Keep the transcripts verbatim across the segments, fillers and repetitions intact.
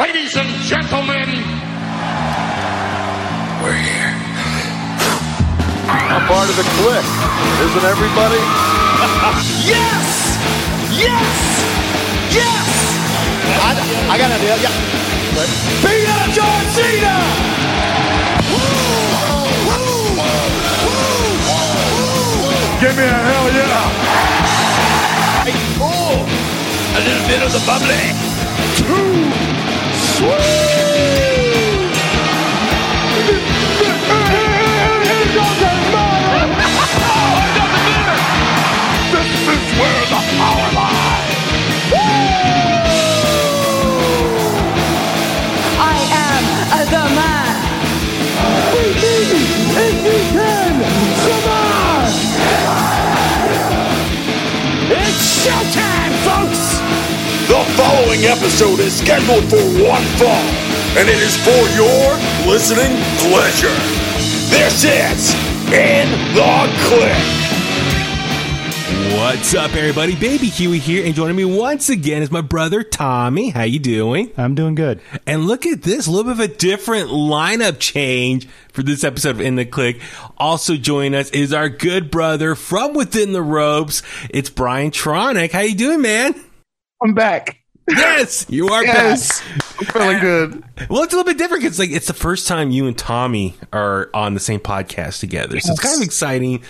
Ladies and gentlemen, we're here. A part of the clique, isn't everybody? Yes! Yes! Yes! I, I got an idea, yeah. Right. Peter John Cena! Woo! Woo! Woo! Woo! Give me a hell yeah! Hey, oh! A little bit of the bubbly. Two! Swoo! Where the power lies. Woo! I am the man. We need it and we can survive. It's showtime, folks. The following episode is scheduled for one fall, and it is for your listening pleasure. This is In the Click. What's up, everybody? Baby Huey here, and joining me once again is my brother, Tommy. How you doing? I'm doing good. And look at this, a little bit of a different lineup change for this episode of In the Click. Also joining us is our good brother from within the ropes. It's Brian Tronic. How you doing, man? I'm back. Yes, you are yes. back. I'm feeling good. Well, it's a little bit different because like, it's the first time you and Tommy are on the same podcast together, yes. So it's kind of exciting.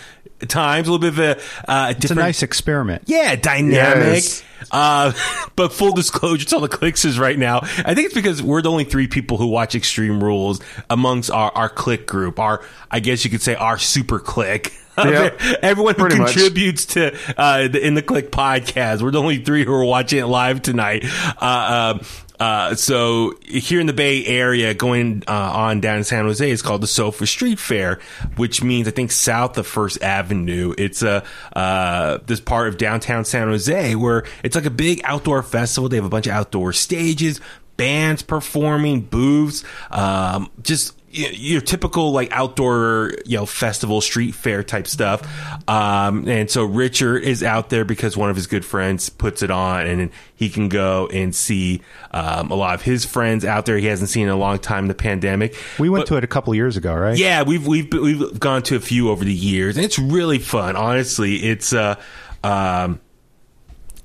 Times a little bit of a uh different, it's a nice experiment, yeah, dynamic, yes. uh but full disclosure, it's all the clicks is right now. I think it's because we're the only three people who watch Extreme Rules amongst our our click group, our I guess you could say our super click. Yep, everyone who contributes much. to uh the In the Click podcast, we're the only three who are watching it live tonight. uh um Uh, so here in the Bay Area, going uh, on down in San Jose, it's called the Sofa Street Fair, which means I think south of First Avenue. It's a uh, this part of downtown San Jose where it's like a big outdoor festival. They have a bunch of outdoor stages, bands performing, booths, um, just your typical like outdoor, you know, festival street fair type stuff. Um, and so Richard is out there because one of his good friends puts it on, and he can go and see um, a lot of his friends out there he hasn't seen in a long time, the pandemic. We went but, to it a couple of years ago, right? Yeah, we've we've we've gone to a few over the years, and it's really fun. Honestly, it's uh, um,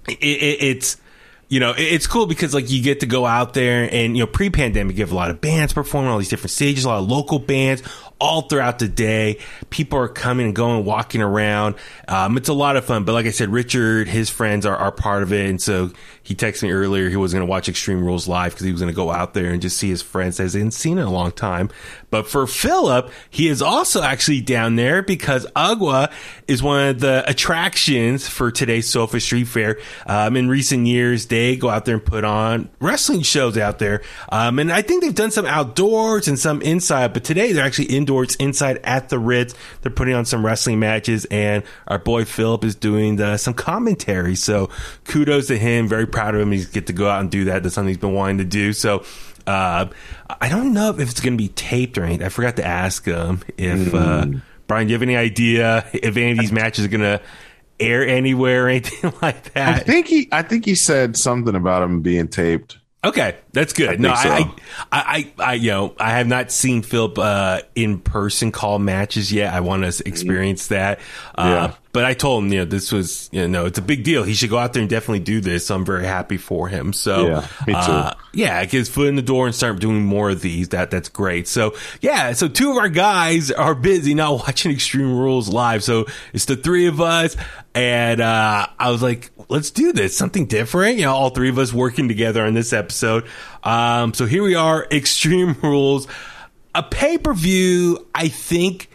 it, it, it's. You know, it's cool because, like, you get to go out there and, you know, pre-pandemic, you have a lot of bands performing, all these different stages, a lot of local bands all throughout the day. People are coming and going, walking around. Um, it's a lot of fun. But like I said, Richard, his friends are, are part of it. And so he texted me earlier he was going to watch Extreme Rules live because he was going to go out there and just see his friends as he hadn't seen in a long time. But for Philip, he is also actually down there because Agua is one of the attractions for today's Sofa Street Fair. Um, in recent years, they go out there and put on wrestling shows out there. Um, and I think they've done some outdoors and some inside, but today they're actually indoors inside at the Ritz. They're putting on some wrestling matches, and our boy Philip is doing the, some commentary. So kudos to him. Very proud of him. He's get to go out and do that. That's something he's been wanting to do. So, uh, I don't know if it's going to be taped or anything. I forgot to ask him if, mm. uh, Brian, do you have any idea if any of these matches are going to air anywhere or anything like that? I think he, I think he said something about him being taped. Okay, that's good. I no, so. I, I, I, I, you know, I have not seen Philip uh, in person call matches yet. I want to experience that. Uh, yeah. But I told him, you know, this was, you know, it's a big deal. He should go out there and definitely do this. So I'm very happy for him. So, yeah, me too. Uh, yeah, get his foot in the door and start doing more of these. That That's great. So, yeah, so two of our guys are busy now watching Extreme Rules live. So it's the three of us. And uh, I was like, let's do this. Something different. You know, all three of us working together on this episode. Um, so here we are, Extreme Rules. A pay-per-view, I think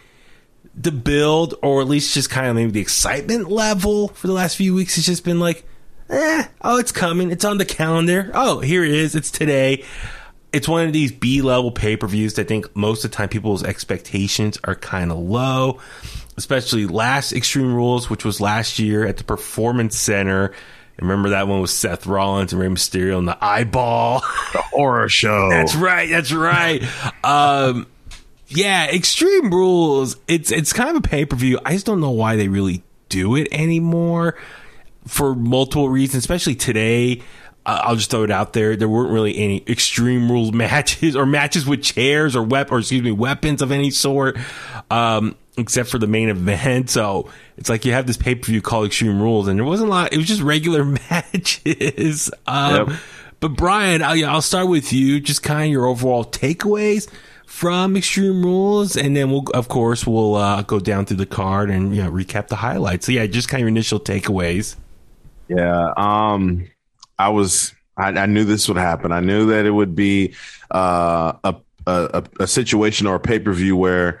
the build, or at least just kind of maybe the excitement level for the last few weeks has just been like, eh, oh, it's coming. It's on the calendar. Oh, here it is. It's today. It's one of these B-level pay-per-views that I think most of the time people's expectations are kind of low, especially last Extreme Rules, which was last year at the Performance Center. Remember that one with Seth Rollins and Rey Mysterio and the eyeball? The horror show. That's right. That's right. um, yeah, Extreme Rules. It's it's kind of a pay-per-view. I just don't know why they really do it anymore for multiple reasons, especially today. I'll just throw it out there. There weren't really any Extreme Rules matches or matches with chairs or wep- or excuse me, weapons of any sort, um, except for the main event. So it's like you have this pay-per-view called Extreme Rules, and there wasn't a lot. It was just regular matches. Um, yep. But Brian, I'll, I'll start with you. Just kind of your overall takeaways from Extreme Rules, and then we'll, of course, we'll uh, go down through the card and, you know, recap the highlights. So yeah, just kind of your initial takeaways. Yeah. Um. I was, I, I knew this would happen. I knew that it would be uh, a, a a situation or a pay per view where,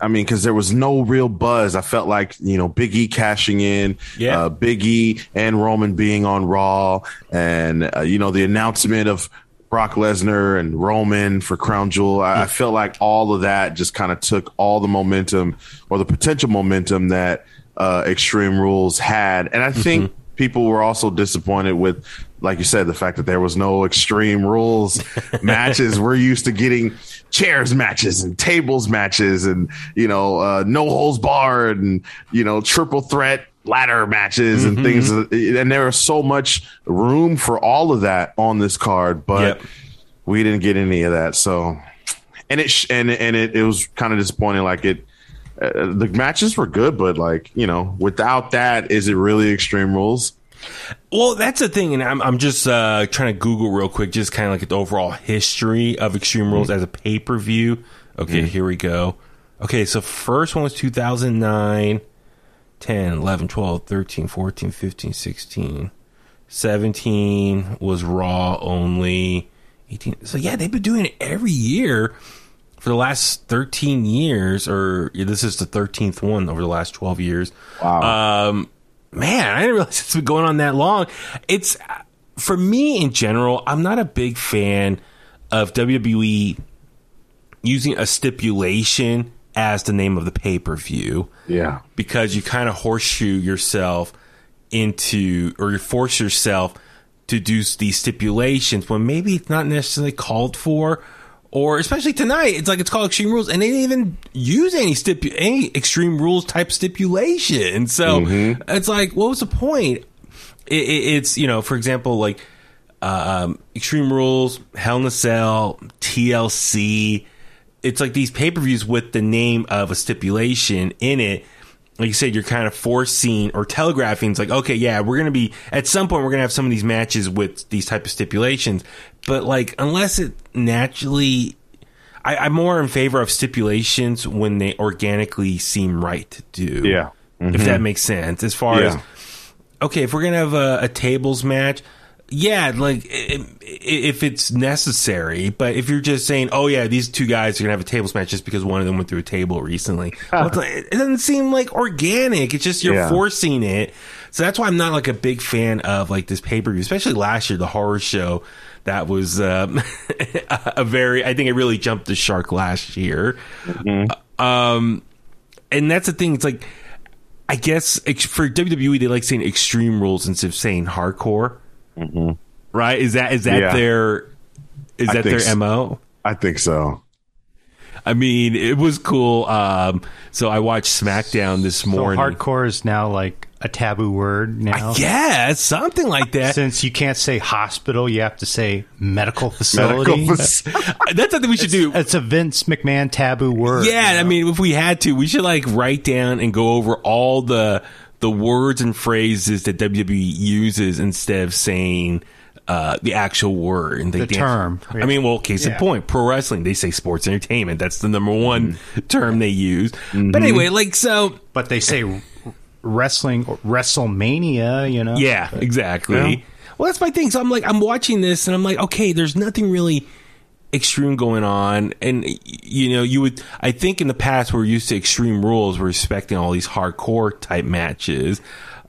I mean, because there was no real buzz. I felt like, you know, Big E cashing in, yeah. uh, Big E and Roman being on Raw, and uh, you know, the announcement of Brock Lesnar and Roman for Crown Jewel. I, yeah. I felt like all of that just kind of took all the momentum or the potential momentum that uh, Extreme Rules had, and I mm-hmm. think. People were also disappointed with, like you said, the fact that there was no Extreme Rules matches. We're used to getting chairs matches and tables matches and, you know, uh, no holds barred and, you know, triple threat ladder matches mm-hmm. and things. And there was so much room for all of that on this card, but yep. we didn't get any of that. So, and it, sh- and, and it, it was kind of disappointing. Like it, Uh, the matches were good, but like, you know, without that, is it really Extreme Rules? Well, that's the thing, and I'm I'm just uh, trying to Google real quick, just kind of like the overall history of Extreme Rules mm-hmm. as a pay per view. Okay, mm-hmm. here we go. Okay, so first one was two thousand nine, ten, eleven, twelve, thirteen, fourteen, fifteen, sixteen, seventeen was Raw only, eighteen. So yeah, they've been doing it every year. For the last thirteen years, or yeah, this is the thirteenth one over the last twelve years. Wow. Um, man, I didn't realize it's been going on that long. It's, for me in general, I'm not a big fan of W W E using a stipulation as the name of the pay-per-view. Yeah. Because you kind of horseshoe yourself into, or you force yourself to do these stipulations when maybe it's not necessarily called for. Or especially tonight, it's like it's called Extreme Rules, and they didn't even use any stipu- any Extreme Rules type stipulation. So mm-hmm. it's like, what was the point? It, it, it's, you know, for example, like um, Extreme Rules, Hell in a Cell, T L C. It's like these pay-per-views with the name of a stipulation in it. Like you said, you're kind of forcing or telegraphing. It's like, okay, yeah, we're going to be, at some point, we're going to have some of these matches with these type of stipulations. But, like, unless it naturally, I, I'm more in favor of stipulations when they organically seem right to do. Yeah. Mm-hmm. If that makes sense. As far yeah. as, okay, if we're going to have a, a tables match, yeah, like, it, it, if it's necessary. But if you're just saying, oh, yeah, these two guys are going to have a tables match just because one of them went through a table recently, well, it's like, it doesn't seem, like, organic. It's just you're yeah. forcing it. So that's why I'm not, like, a big fan of, like, this pay-per-view, especially last year, the horror show. That was um, a very, I think it really jumped the shark last year. Mm-hmm. Um, and that's the thing. It's like, I guess for W W E, they like saying Extreme Rules instead of saying hardcore. Mm-hmm. Right? Is that is that yeah. their, is I that their so. M O? I think so. I mean, it was cool. Um, so I watched SmackDown this morning. So hardcore is now like a taboo word now? Yeah, something like that. Since you can't say hospital, you have to say medical facility. Medical faci- That's something we should it's, do. It's a Vince McMahon taboo word. Yeah, you know? I mean, if we had to, we should like write down and go over all the the words and phrases that W W E uses instead of saying Uh, the actual word and they the dance. term. Yeah. I mean, well, case yeah. in point, pro wrestling. They say sports entertainment. That's the number one mm. term they use. Mm-hmm. But anyway, like so. But they say wrestling, or WrestleMania. You know. Yeah, but, exactly. You know? Well, that's my thing. So I'm like, I'm watching this, and I'm like, okay, there's nothing really extreme going on, and you know, you would. I think in the past we're used to Extreme Rules. We're expecting all these hardcore type matches.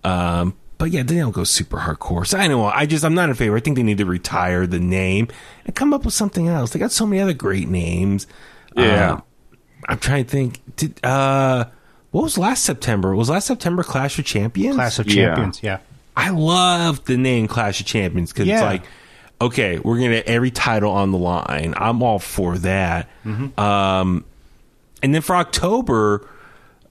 Um, But yeah, they don't go super hardcore. So I know, I just, I'm not in favor. I think they need to retire the name and come up with something else. They got so many other great names. Yeah. Um, I'm trying to think. Did, uh, what was last September? Was last September Clash of Champions? Clash of Champions, yeah. yeah. I love the name Clash of Champions because yeah. it's like, okay, we're going to get every title on the line. I'm all for that. Mm-hmm. Um, and then for October,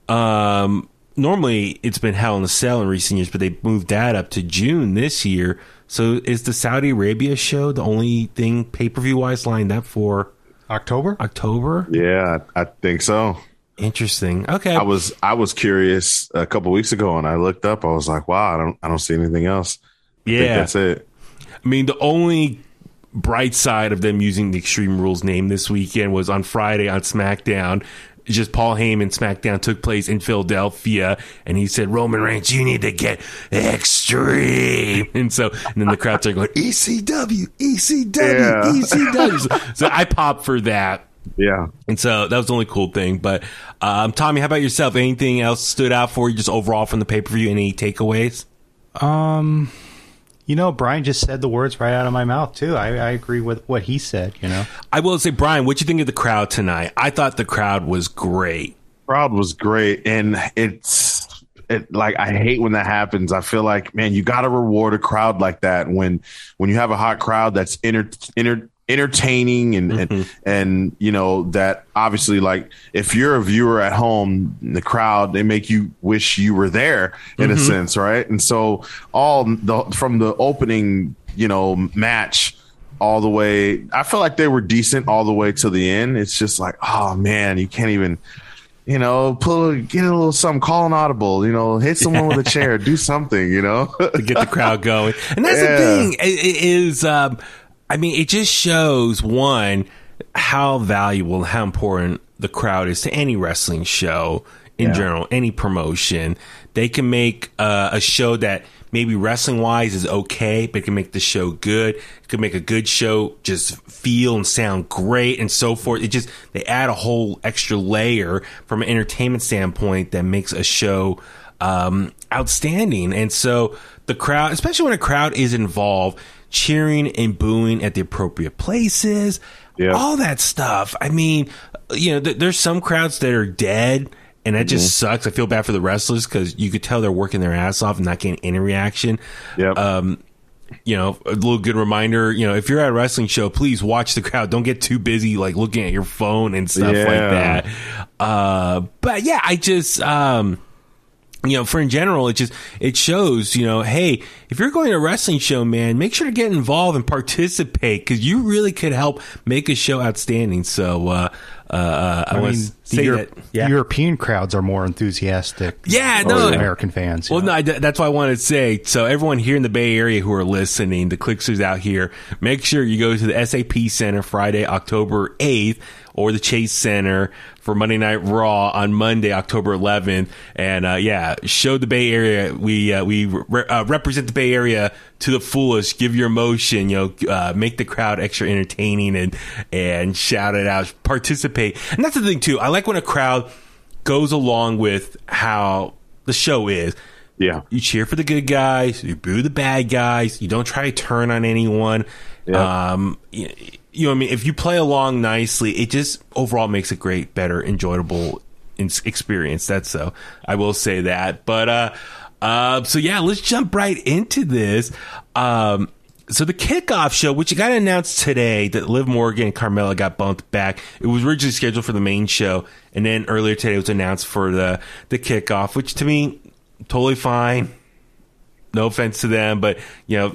um, normally it's been Hell in a Cell in recent years, but they moved that up to June this year. So is the Saudi Arabia show the only thing pay-per-view wise lined up for October? October? Yeah, I think so. Interesting. Okay. I was I was curious a couple weeks ago, and I looked up. I was like, wow, I don't I don't see anything else. Yeah, I think that's it. I mean, the only bright side of them using the Extreme Rules name this weekend was on Friday on SmackDown. Just Paul Heyman SmackDown took place in Philadelphia, and he said, Roman Reigns, you need to get extreme. And so, and then the crowd started going, E C W, E C W, yeah. E C W. So, so I popped for that. Yeah. And so that was the only cool thing. But um, Tommy, how about yourself? Anything else stood out for you just overall from the pay-per-view? Any takeaways? Um, you know, Brian just said the words right out of my mouth, too. I, I agree with what he said, you know. I will say, Brian, what do you think of the crowd tonight? I thought the crowd was great. Crowd was great. And it's it, like, I hate when that happens. I feel like, man, you got to reward a crowd like that. When when you have a hot crowd that's inter, inter, entertaining and, mm-hmm. and, and, you know, that obviously, like, if you're a viewer at home, the crowd, they make you wish you were there in mm-hmm. a sense, right? And so all the, from the opening, you know, match all the way, I feel like they were decent all the way to the end. It's just like, oh man, you can't even, you know, pull, get a little something, call an audible, you know, hit someone with a chair, do something, you know, to get the crowd going. And that's yeah. the thing it, it is, um, I mean, it just shows, one, how valuable and how important the crowd is to any wrestling show in yeah. general, any promotion. They can make uh, a show that maybe wrestling-wise is okay, but it can make the show good. It can make a good show just feel and sound great and so forth. It just, they add a whole extra layer from an entertainment standpoint that makes a show um, outstanding. And so the crowd, especially when a crowd is involved, cheering and booing at the appropriate places, yeah. all that stuff. I mean, you know, th- there's some crowds that are dead, and that mm-hmm. just sucks. I feel bad for the wrestlers because you could tell they're working their ass off and not getting any reaction. Yep. Um, you know, a little good reminder, you know, if you're at a wrestling show, please watch the crowd. Don't get too busy, like, looking at your phone and stuff yeah. like that. Uh, but, yeah, I just... Um, You know, for in general, it just, it shows, you know, hey, if you're going to a wrestling show, man, make sure to get involved and participate because you really could help make a show outstanding. So, uh, uh, I, I mean, the Euro- that, yeah. European crowds are more enthusiastic yeah, no, than American fans. Well, know? no, that's what I wanted to say. So, everyone here in the Bay Area who are listening, the Clicksters out here, make sure you go to the S A P Center Friday, October eighth. Or the Chase Center for Monday Night Raw on Monday, October eleventh. And, uh, yeah, show the Bay Area. We uh, we re- uh, represent the Bay Area to the fullest. Give your emotion, you know, uh, make the crowd extra entertaining and, and shout it out. Participate. And that's the thing, too. I like when a crowd goes along with how the show is. Yeah. You cheer for the good guys. You boo the bad guys. You don't try to turn on anyone. Yeah. Um, you know, You know what I mean? If you play along nicely, it just overall makes a great, better, enjoyable experience. That's so. I will say that. But, uh, uh, so yeah, let's jump right into this. Um, so the kickoff show, which got announced today that Liv Morgan and Carmella got bumped back. It was originally scheduled for the main show. And then earlier today, it was announced for the, the kickoff, which to me, totally fine. No offense to them, but, you know,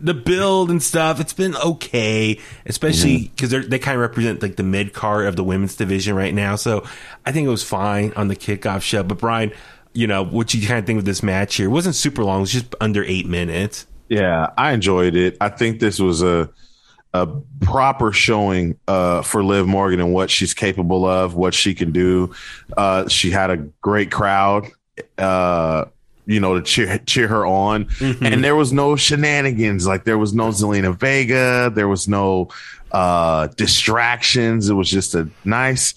the build and stuff, it's been okay, especially because mm-hmm. they kind of represent, like, the mid-card of the women's division right now. So I think it was fine on the kickoff show. But, Brian, you know, what you kind of think of this match here? It wasn't super long. It was just under eight minutes. Yeah, I enjoyed it. I think this was a a proper showing uh, for Liv Morgan and what she's capable of, what she can do. Uh, she had a great crowd. Uh you know, to cheer cheer her on. Mm-hmm. And there was no shenanigans. Like, there was no Zelina Vega. There was no uh, distractions. It was just a nice,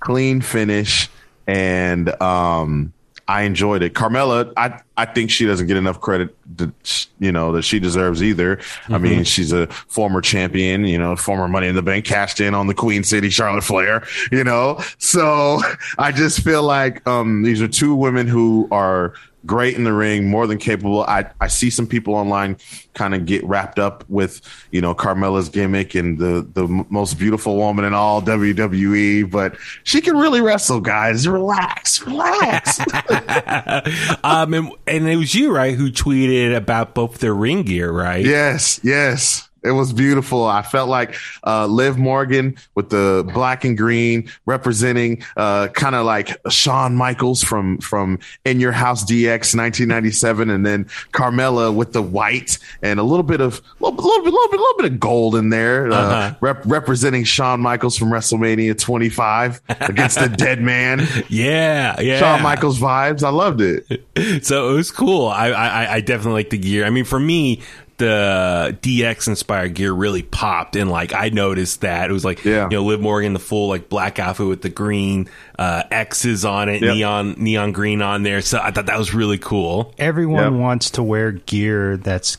clean finish. And um, I enjoyed it. Carmella, I, I think she doesn't get enough credit, to, you know, that she deserves either. Mm-hmm. I mean, she's a former champion, you know, former Money in the Bank, cashed in on the Queen City, Charlotte Flair, you know. So I just feel like um, these are two women who are – great in the ring, more than capable. I, I see some people online kind of get wrapped up with, you know, Carmella's gimmick and the, the most beautiful woman in all W W E, but she can really wrestle, guys. Relax, relax. um, and, and it was you, right, who tweeted about both their ring gear, right? Yes, yes. It was beautiful. I felt like uh, Liv Morgan with the black and green representing uh, kind of like Shawn Michaels from from In Your House D X nineteen ninety-seven, and then Carmella with the white and a little bit of little, little bit, little bit, little bit of gold in there, uh, uh-huh. rep- representing Shawn Michaels from WrestleMania twenty-five against the Dead Man. Yeah, yeah. Shawn Michaels vibes. I loved it. So it was cool. I I, I definitely liked the gear. I mean, for me, the D X inspired gear really popped, and like I noticed that it was like yeah. you know, Liv Morgan, the full like black outfit with the green uh, X's on it, yep. neon neon green on there. So I thought that was really cool. Everyone yep. wants to wear gear that's.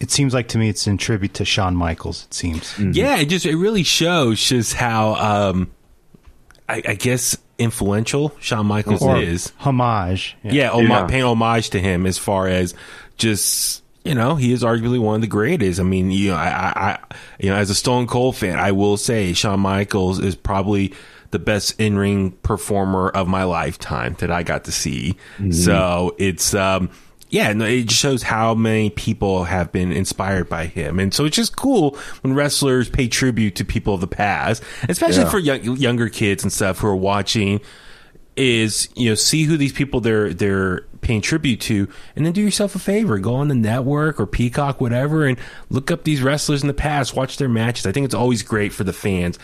It seems like to me it's in tribute to Shawn Michaels. It seems. Mm-hmm. Yeah, it just it really shows just how um, I, I guess influential Shawn Michaels or is. Homage. Yeah, yeah, homage, yeah, paying homage to him as far as just. You know, he is arguably one of the greatest. I mean, you know, I, I, I, you know, as a Stone Cold fan, I will say Shawn Michaels is probably the best in-ring performer of my lifetime that I got to see. Mm-hmm. So it's, um, yeah, no, it just shows how many people have been inspired by him. And so it's just cool when wrestlers pay tribute to people of the past, especially yeah. for young, younger kids and stuff who are watching. Is, you know, see who these people they're they're paying tribute to, and then do yourself a favor, go on the network or Peacock, whatever, and look up these wrestlers in the past, watch their matches. I think it's always great for the fans,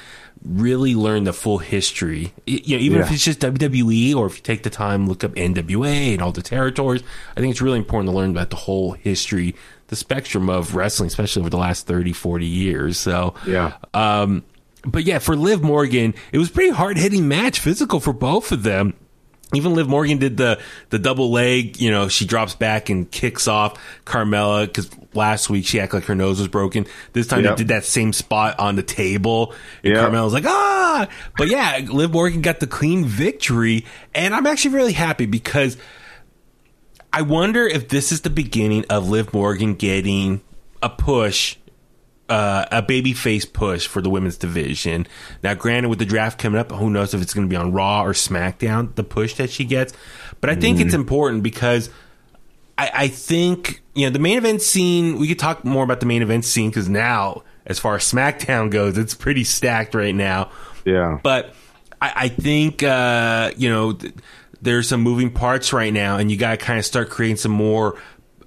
really learn the full history. You know, even yeah. if it's just W W E, or if you take the time, look up N W A and all the territories. I think it's really important to learn about the whole history, the spectrum of wrestling, especially over the last thirty, forty years. So yeah. um But yeah, for Liv Morgan, it was a pretty hard-hitting match, physical for both of them. Even Liv Morgan did the the double leg, you know, she drops back and kicks off Carmella, because last week she acted like her nose was broken. This time yep. they did that same spot on the table, and yep. Carmella's like, ah! But yeah, Liv Morgan got the clean victory, and I'm actually really happy, because I wonder if this is the beginning of Liv Morgan getting a push, Uh, a babyface push for the women's division. Now, granted, with the draft coming up, who knows if it's going to be on Raw or SmackDown, the push that she gets. But I think mm. it's important, because I, I think, you know, the main event scene, we could talk more about the main event scene, because now, as far as SmackDown goes, it's pretty stacked right now. Yeah. But I, I think, uh, you know, th- there's some moving parts right now, and you got to kind of start creating some more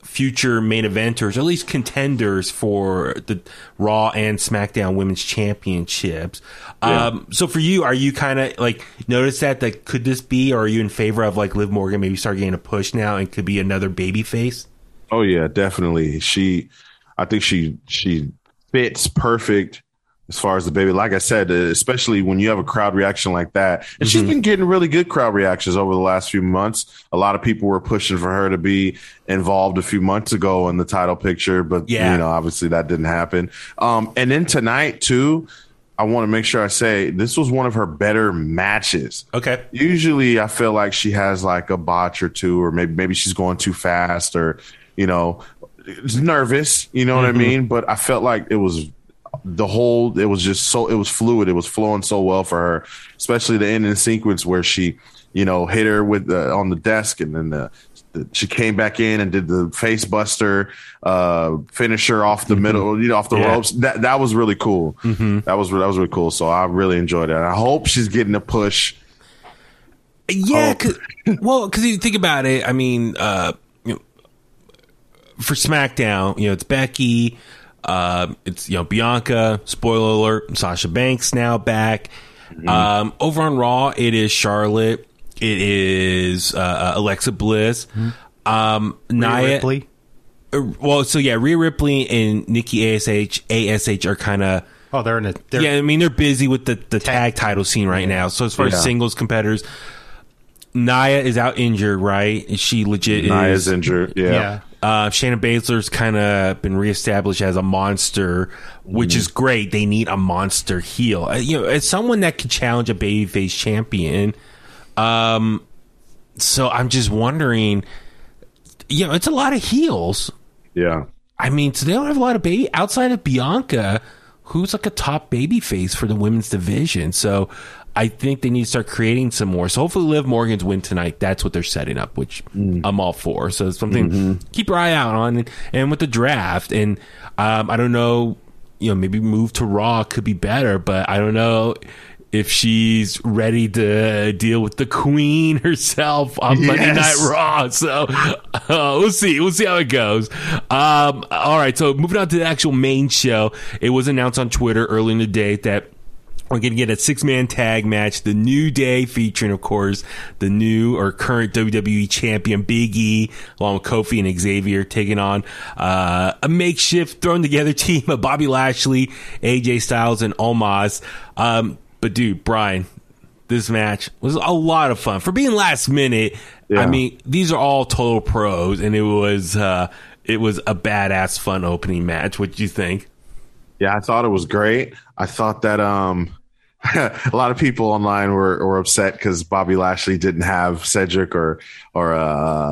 future main eventers, or at least contenders for the Raw and SmackDown Women's Championships. Yeah. Um, so for you, are you kind of like notice that, that could this be, or are you in favor of like Liv Morgan maybe start getting a push now and could be another babyface? Oh yeah, definitely. She, I think she, she fits perfect as far as the baby. Like I said, especially when you have a crowd reaction like that, and mm-hmm. she's been getting really good crowd reactions over the last few months. A lot of people were pushing for her to be involved a few months ago in the title picture, but yeah. you know, obviously that didn't happen. Um, and then tonight too, I want to make sure I say this was one of her better matches. Okay. Usually I feel like she has like a botch or two, or maybe maybe she's going too fast, or, you know, nervous, you know mm-hmm. what I mean? But I felt like it was the whole, it was just so, it was fluid. It was flowing so well for her, especially the ending sequence where she, you know, hit her with the, on the desk, and then the, the, she came back in and did the face buster, uh, finisher off the mm-hmm. middle, you know, off the yeah. ropes. That that was really cool. Mm-hmm. That was, that was really cool. So I really enjoyed it. And I hope she's getting a push. Yeah. Cause, well, cause you think about it. I mean, uh, you know, for SmackDown, you know, it's Becky, Uh, it's, you know, Bianca, spoiler alert, Sasha Banks now back. Mm-hmm. Um, over on Raw, it is Charlotte. It is uh, Alexa Bliss. Mm-hmm. Um, Nia, Ripley. Uh, well, so yeah, Rhea Ripley and Nikki A S H. A S H are kind of... Oh, they're in a... They're, yeah, I mean, they're busy with the, the tag title scene right yeah. now. So as far yeah. as singles competitors... Nia is out injured, right? She legit Nia is. Nia is injured, yeah. yeah. Uh, Shayna Baszler's kind of been reestablished as a monster, which mm. is great. They need a monster heel. Uh, you know, as someone that can challenge a babyface champion. Um, so I'm just wondering, you know, it's a lot of heels. Yeah. I mean, so they don't have a lot of baby outside of Bianca, who's like a top baby face for the women's division. So I think they need to start creating some more. So hopefully Liv Morgan's win tonight. That's what they're setting up, which mm. I'm all for. So it's something mm-hmm. keep your eye out on. And with the draft, and um, I don't know, you know, maybe move to Raw could be better, but I don't know if she's ready to deal with the queen herself on yes. Monday Night Raw. So uh, we'll see. We'll see how it goes. Um, all right. So moving on to the actual main show, it was announced on Twitter early in the day that we're going to get a six-man tag match, the New Day featuring, of course, the new or current W W E champion Big E, along with Kofi and Xavier, taking on uh, a makeshift thrown-together team of Bobby Lashley, A J Styles, and Omos. Um, but, dude, Brian, this match was a lot of fun. For being last minute, yeah. I mean, these are all total pros, and it was, uh, it was a badass, fun opening match. What do you think? Yeah, I thought it was great. I thought that um, a lot of people online were, were upset because Bobby Lashley didn't have Cedric or or uh,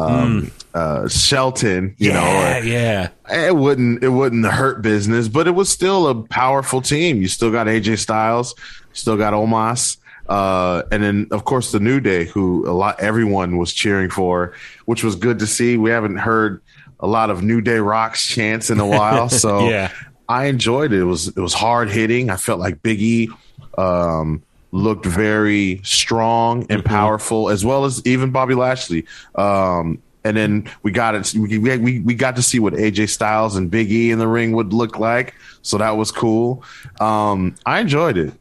mm. um, uh, Shelton. You yeah, know, or, yeah. It wouldn't it wouldn't hurt business, but it was still a powerful team. You still got A J Styles, you still got Omos, uh, and then of course the New Day, who a lot everyone was cheering for, which was good to see. We haven't heard a lot of New Day Rocks chants in a while, so yeah. I enjoyed it. It was it was hard hitting. I felt like Big E um, looked very strong and mm-hmm. powerful, as well as even Bobby Lashley. Um, and then we got it. We, we we got to see what A J Styles and Big E in the ring would look like. So that was cool. Um, I enjoyed it.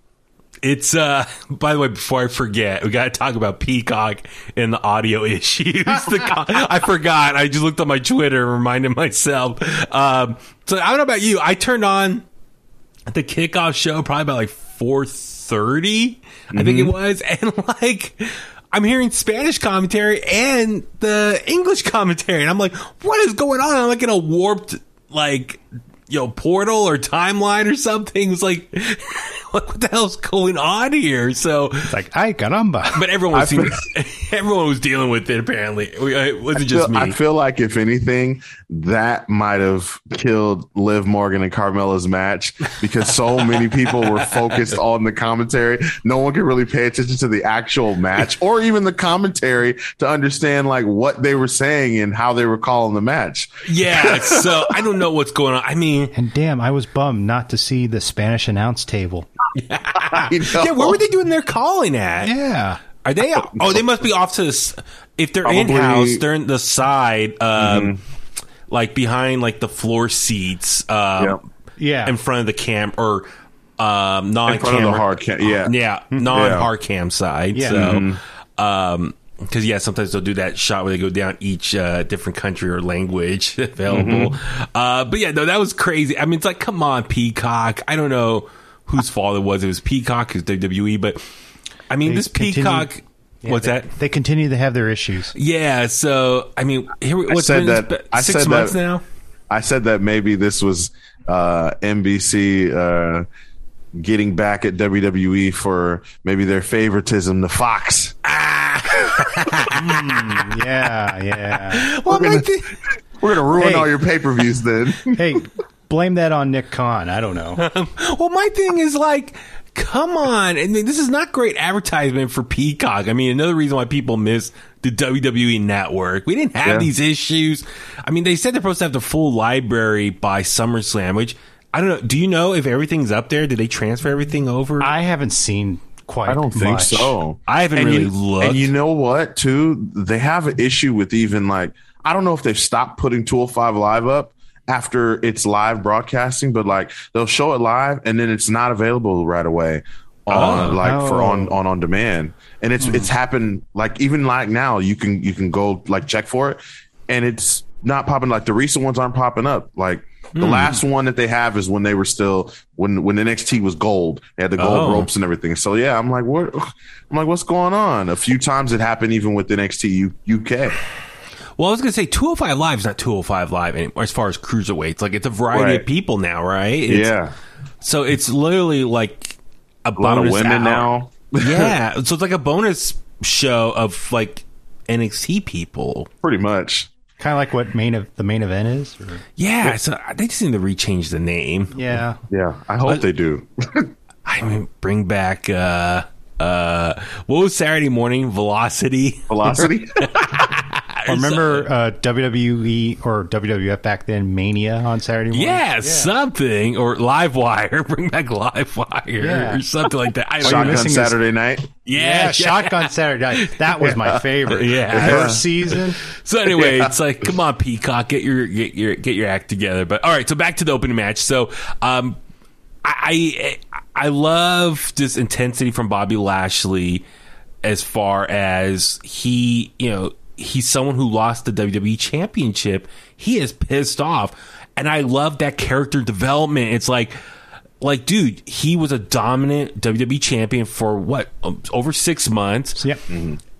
It's, uh, by the way, before I forget, we got to talk about Peacock and the audio issues. The co- I forgot. I just looked on my Twitter and reminded myself. Um, so I don't know about you. I turned on the kickoff show probably about like four thirty, mm-hmm. I think it was. And like, I'm hearing Spanish commentary and the English commentary. And I'm like, what is going on? I'm like in a warped, like, you know, portal or timeline or something. It was like, what the hell's going on here? So it's like, ay caramba! But everyone was feel, everyone was dealing with it. Apparently, it wasn't feel, just me. I feel like if anything, that might have killed Liv Morgan and Carmella's match because so many people were focused on the commentary. No one could really pay attention to the actual match or even the commentary to understand like what they were saying and how they were calling the match. Yeah, so I don't know what's going on. I mean, and damn, I was bummed not to see the Spanish announce table. Yeah. yeah, where were they doing their calling at? Yeah. Are they out? Oh, they must be off to this. If they're in house, they're in the side, um, mm-hmm. like behind like the floor seats, um, yeah. yeah, in front of the cam or um, non camera, hard cam, yeah, yeah, non hard cam side. Yeah. So, mm-hmm. um, because yeah, sometimes they'll do that shot where they go down each uh, different country or language available. Mm-hmm. Uh, but yeah, no, that was crazy. I mean, it's like, come on, Peacock. I don't know whose fault it was. It was Peacock, it was W W E, but I mean, they this Peacock, continue, yeah, what's they, that? They continue to have their issues. Yeah, so, I mean, here, what's I said been that, I six said months that, now? I said that maybe this was uh, N B C uh, getting back at W W E for maybe their favoritism to Fox. Ah! mm, yeah, yeah. Well, we're going th- to ruin hey. all your pay-per-views then. hey, blame that on Nick Khan. I don't know. Um, well, my thing is like, come on. I mean, this is not great advertisement for Peacock. I mean, another reason why people miss the W W E network. We didn't have yeah. these issues. I mean, they said they're supposed to have the full library by SummerSlam, which I don't know. Do you know if everything's up there? Did they transfer everything over? I haven't seen quite I don't much. think so. I haven't and really you, looked. And you know what, too? They have an issue with even like, I don't know if they've stopped putting two oh five Live up after it's live broadcasting, but like they'll show it live and then it's not available right away on oh, like oh. for on, on on demand. And it's mm. it's happened like even like now you can you can go like check for it and it's not popping. Like the recent ones aren't popping up. Like the mm. last one that they have is when they were still when when N X T was gold. They had the gold oh. ropes and everything. So yeah, I'm like what I'm like what's going on? A few times it happened even with N X T U K. Well, I was going to say two oh five Live is not two oh five Live anymore as far as cruiserweights. Like, it's a variety right. of people now, right? It's, yeah. So it's literally like a, a bonus lot of women hour. now. yeah. So it's like a bonus show of like N X T people. Pretty much. Kind of like what main of the main event is? Or? Yeah, so they just need to rechange the name. Yeah. Yeah, I hope but, they do. I mean, bring back, uh, uh, what was Saturday morning? Velocity? Velocity? Or remember uh, W W E or W W F back then, Mania on Saturday morning? Yeah, yeah. Something. Or Livewire. Bring back Livewire yeah. or something like that. I Shotgun Saturday is, night. Yeah, yeah, yeah, Shotgun Saturday night. That was yeah. my favorite. Yeah. First season. So anyway, yeah. it's like, come on, Peacock, get your get your get your act together. But all right, so back to the opening match. So um I I, I love this intensity from Bobby Lashley as far as he, you know, he's someone who lost the W W E Championship. He is pissed off. And I love that character development. It's like, like, dude, he was a dominant W W E champion for, what, over six months? Yep.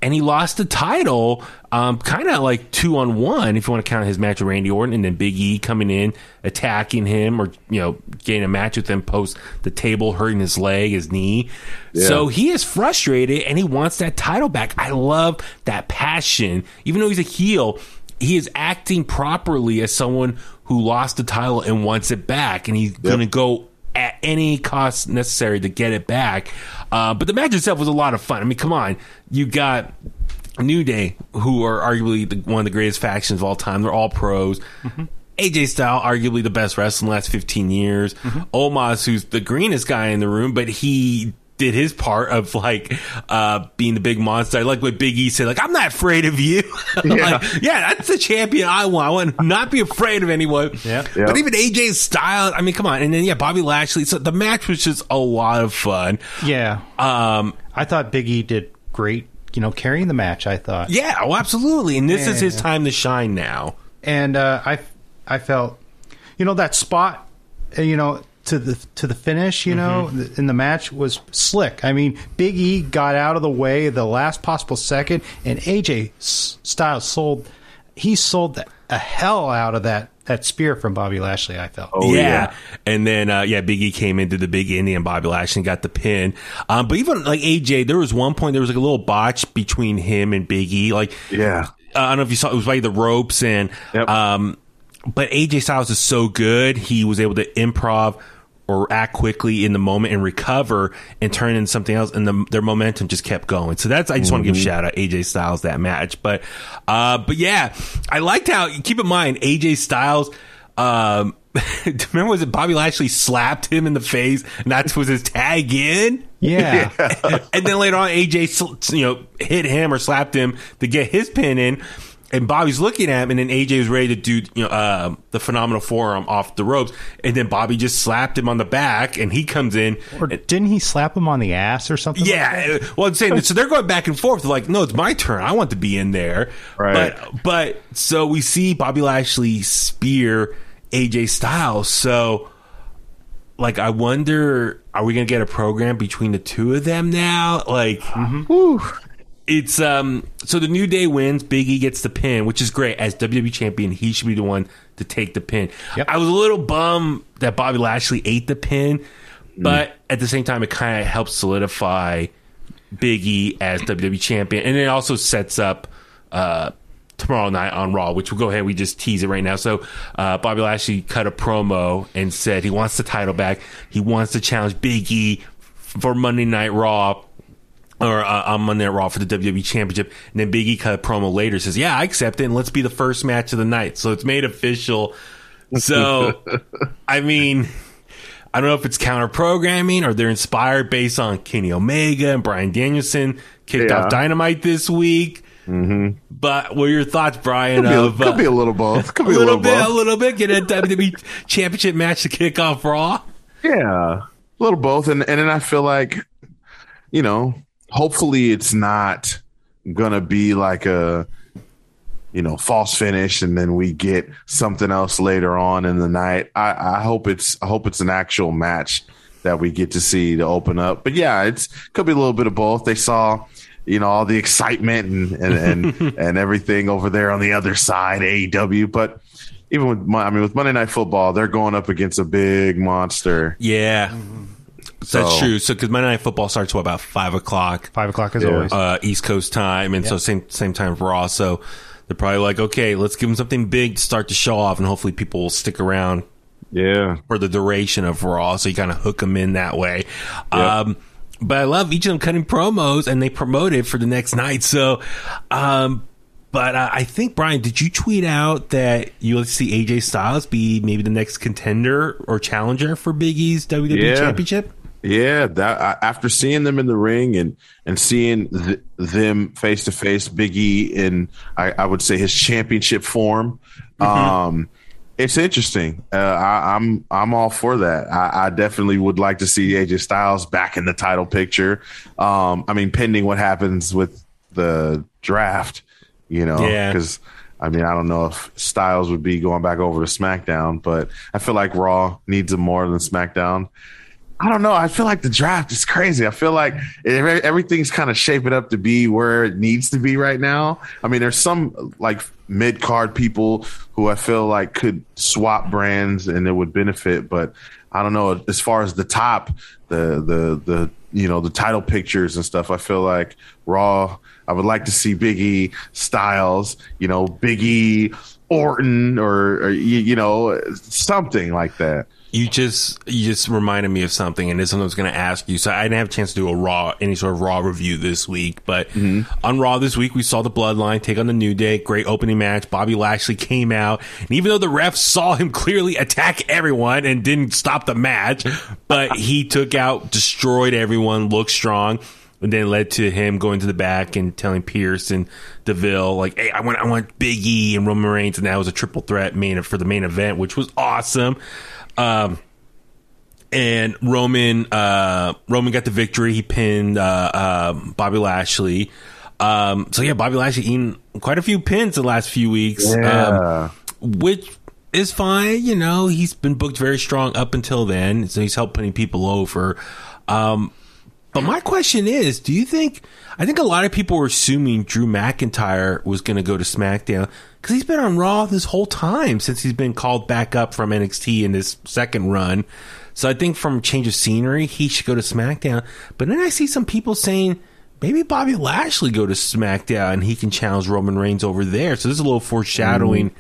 And he lost the title um, kind of like two on one, if you want to count his match with Randy Orton, and then Big E coming in, attacking him, or, you know, getting a match with him post the table, hurting his leg, his knee. Yeah. So he is frustrated, and he wants that title back. I love that passion. Even though he's a heel, he is acting properly as someone who lost the title and wants it back, and he's yep. going to go at any cost necessary to get it back. Uh, but the match itself was a lot of fun. I mean, come on. You got New Day, who are arguably the, one of the greatest factions of all time. They're all pros. Mm-hmm. A J Styles, arguably the best wrestler in the last fifteen years. Mm-hmm. Omos, who's the greenest guy in the room, but he did his part of, like, uh, being the big monster. I like what Big E said, like, I'm not afraid of you. Yeah. Like, yeah, that's the champion I want. I want to not be afraid of anyone. Yeah. Yeah. But even A J Styles, I mean, come on. And then, yeah, Bobby Lashley. So the match was just a lot of fun. Yeah. Um, I thought Big E did great, you know, carrying the match, I thought. Yeah, oh, absolutely. And this yeah. is his time to shine now. And uh, I, I felt, you know, that spot, you know, to the to the finish, you know, mm-hmm. in the match was slick. I mean, Big E got out of the way the last possible second, and A J Styles sold. He sold the, a hell out of that, that spear from Bobby Lashley, I felt. Oh, yeah. yeah. And then, uh, yeah, Big E came into the big Indian, and Bobby Lashley got the pin. Um, but even, like, A J, there was one point, there was, like, a little botch between him and Big E. Like, yeah. Uh, I don't know if you saw, it was by the ropes, and yep. um, but A J Styles is so good, he was able to improv or act quickly in the moment and recover and turn into something else, and the, their momentum just kept going. So that's I just mm-hmm. want to give a shout out A J Styles that match, but uh, but yeah, I liked how. Keep in mind, A J Styles. Um, remember, was it Bobby Lashley slapped him in the face, and that was his tag in? Yeah, yeah. And then later on, A J, you know, hit him or slapped him to get his pin in. And Bobby's looking at him, and then A J was ready to do, you know, uh, the phenomenal forearm off the ropes, and then Bobby just slapped him on the back, and he comes in. Or and, didn't he slap him on the ass or something? Yeah. Like that? Well, I'm saying so they're going back and forth. They're like, no, it's my turn. I want to be in there. Right. But but so we see Bobby Lashley spear A J Styles. So, like, I wonder, are we going to get a program between the two of them now? Like, mm-hmm. whew. It's um so the New Day wins. Big E gets the pin, which is great. As W W E champion, he should be the one to take the pin. Yep. I was a little bummed that Bobby Lashley ate the pin, but mm. at the same time, it kind of helps solidify Big E as W W E champion, and it also sets up uh, tomorrow night on Raw, which we'll go ahead. We just tease it right now. So uh, Bobby Lashley cut a promo and said he wants the title back. He wants to challenge Big E for Monday Night Raw. Or uh, on Monday Night Raw for the W W E Championship. And then Big E cut a promo later, says, yeah, I accept it, and let's be the first match of the night. So it's made official. So, I mean, I don't know if it's counter-programming or they're inspired based on Kenny Omega and Bryan Danielson kicked yeah. off Dynamite this week. Mm-hmm. But what are your thoughts, Brian? Could, of, be, a, could uh, be a little both. Could be a little, little bit, both. A little bit. Get a W W E Championship match to kick off Raw. Yeah, a little both. And, and then I feel like, you know, hopefully it's not going to be like a, you know, false finish and then we get something else later on in the night. I, I hope it's I hope it's an actual match that we get to see to open up. But, yeah, it's could be a little bit of both. They saw, you know, all the excitement and and, and, and everything over there on the other side, A E W. But even with my, I mean, with Monday Night Football, they're going up against a big monster. Yeah. So, that's true. So, because Monday Night Football starts what, about five o'clock? Five o'clock is yeah. always uh, East Coast time, and yeah. so same same time for Raw. So They're probably like, okay, let's give them something big to start the show off, and hopefully people will stick around. Yeah, for the duration of Raw, so you kind of hook them in that way. Yep. Um, but I love each of them cutting promos, and they promote it for the next night. So, um, but uh, I think, Brian, did you tweet out that you would see A J Styles be maybe the next contender or challenger for Big E's W W E yeah. Championship? Yeah, that uh, after seeing them in the ring and and seeing th- them face to face, Big E in I, I would say his championship form. Mm-hmm. Um, It's interesting. Uh, I, I'm I'm all for that. I, I definitely would like to see A J Styles back in the title picture. Um, I mean, pending what happens with the draft, you know, because yeah. I mean, I don't know if Styles would be going back over to SmackDown, but I feel like Raw needs him more than SmackDown. I don't know. I feel like the draft is crazy. I feel like everything's kind of shaping up to be where it needs to be right now. I mean, there's some like mid-card people who I feel like could swap brands and it would benefit, but I don't know. As far as the top, the the the you know the title pictures and stuff, I feel like Raw. I would like to see Big E, Styles, you know, Big E, Orton, or, or you, you know, something like that. You just you just reminded me of something, and it's something I was going to ask you. So I didn't have a chance to do a Raw, any sort of Raw review this week, but mm-hmm. on Raw this week, we saw the Bloodline take on the New Day. Great opening match. Bobby Lashley came out, and even though the ref saw him clearly attack everyone and didn't stop the match, but he took out, destroyed everyone, looked strong, and then led to him going to the back and telling Pierce and DeVille, like, hey, I want I want Big E and Roman Reigns, and that was a triple threat main for the main event, which was awesome. Um, and Roman, uh, Roman got the victory. He pinned, uh, um, Bobby Lashley. Um, so yeah, Bobby Lashley eating quite a few pins the last few weeks, yeah. um, which is fine. You know, he's been booked very strong up until then. So he's helped putting people over. Um, but my question is, do you think, I think a lot of people were assuming Drew McIntyre was going to go to SmackDown, because he's been on Raw this whole time since he's been called back up from N X T in this second run. So I think from change of scenery, he should go to SmackDown. But then I see some people saying maybe Bobby Lashley go to SmackDown and he can challenge Roman Reigns over there. So there's a little foreshadowing. Mm.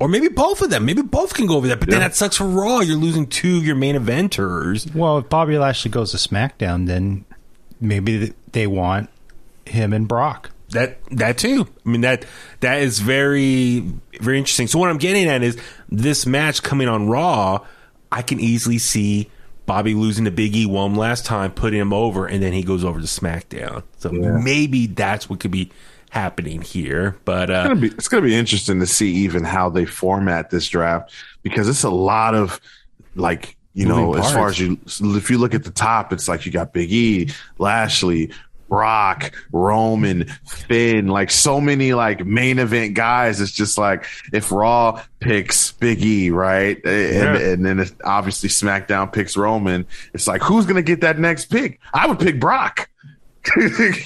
Or maybe both of them. Maybe both can go over there. But yeah. then that sucks for Raw. You're losing two of your main eventers. Well, if Bobby Lashley goes to SmackDown, then maybe they want him and Brock. That that too. I mean, that that is very, very interesting. So what I'm getting at is this match coming on Raw, I can easily see Bobby losing to Big E one last time, putting him over, and then he goes over to SmackDown. So yeah. maybe that's what could be happening here. But uh, it's gonna be, it's gonna be interesting to see even how they format this draft, because it's a lot of like, you know, parts. As far as you, if you look at the top, it's like you got Big E, Lashley, Brock, Roman, Finn, like so many like main event guys. It's just like if Raw picks Big E, right? And, yeah. and then it's obviously SmackDown picks Roman. It's like, who's going to get that next pick? I would pick Brock.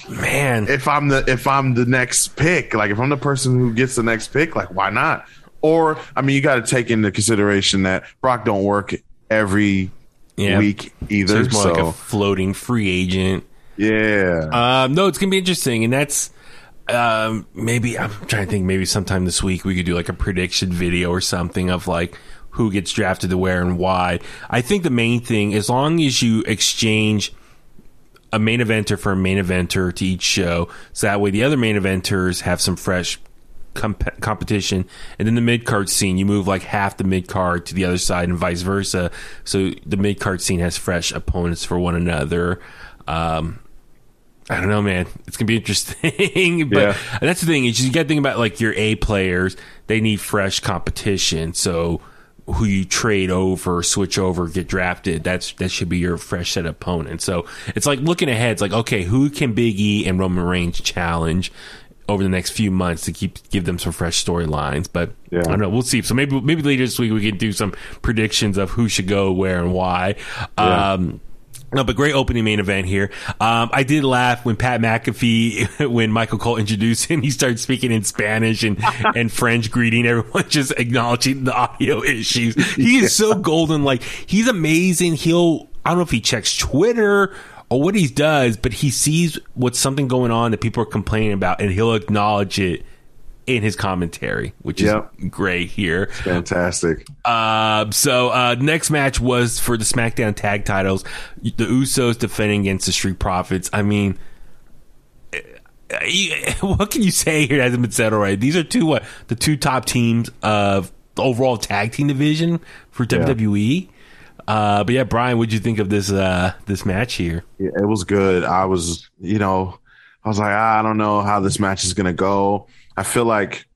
Man, if I'm the if I'm the next pick, like if I'm the person who gets the next pick, like why not? Or I mean, you got to take into consideration that Brock don't work every yeah. week either. So he's more so. like a floating free agent. Yeah. Um, no, it's going to be interesting. And that's um, maybe, I'm trying to think, maybe sometime this week we could do like a prediction video or something of like who gets drafted to where and why. I think the main thing, as long as you exchange a main eventer for a main eventer to each show, so that way the other main eventers have some fresh comp- competition. And then the mid-card scene, you move like half the mid-card to the other side and vice versa. So the mid-card scene has fresh opponents for one another. Um, I don't know, man. It's gonna be interesting, but yeah. that's the thing. You just gotta think about like your A players. They need fresh competition. So who you trade over, switch over, get drafted. That's that should be your fresh set of opponents. So it's like looking ahead. It's like, okay, who can Big E and Roman Reigns challenge over the next few months to keep give them some fresh storylines? But yeah. I don't know. We'll see. So maybe maybe later this week we can do some predictions of who should go where and why. Yeah. Um, No, but great opening main event here. Um, I did laugh when Pat McAfee, when Michael Cole introduced him, he started speaking in Spanish and, and French, greeting everyone, just acknowledging the audio issues. He is yeah. so golden. Like, he's amazing. He'll, I don't know if he checks Twitter or what he does, but he sees what's something going on that people are complaining about, and he'll acknowledge it in his commentary, which yep. is great here. It's fantastic. Uh, so uh, next match was for the SmackDown tag titles. The Usos defending against the Street Profits. I mean, what can you say here that hasn't been said already? These are two what the two top teams of the overall tag team division for yeah. W W E. Uh, but yeah, Brian, what'd you think of this uh, this match here? Yeah, it was good. I was, you know, I was like, I don't know how this match is gonna go. I feel like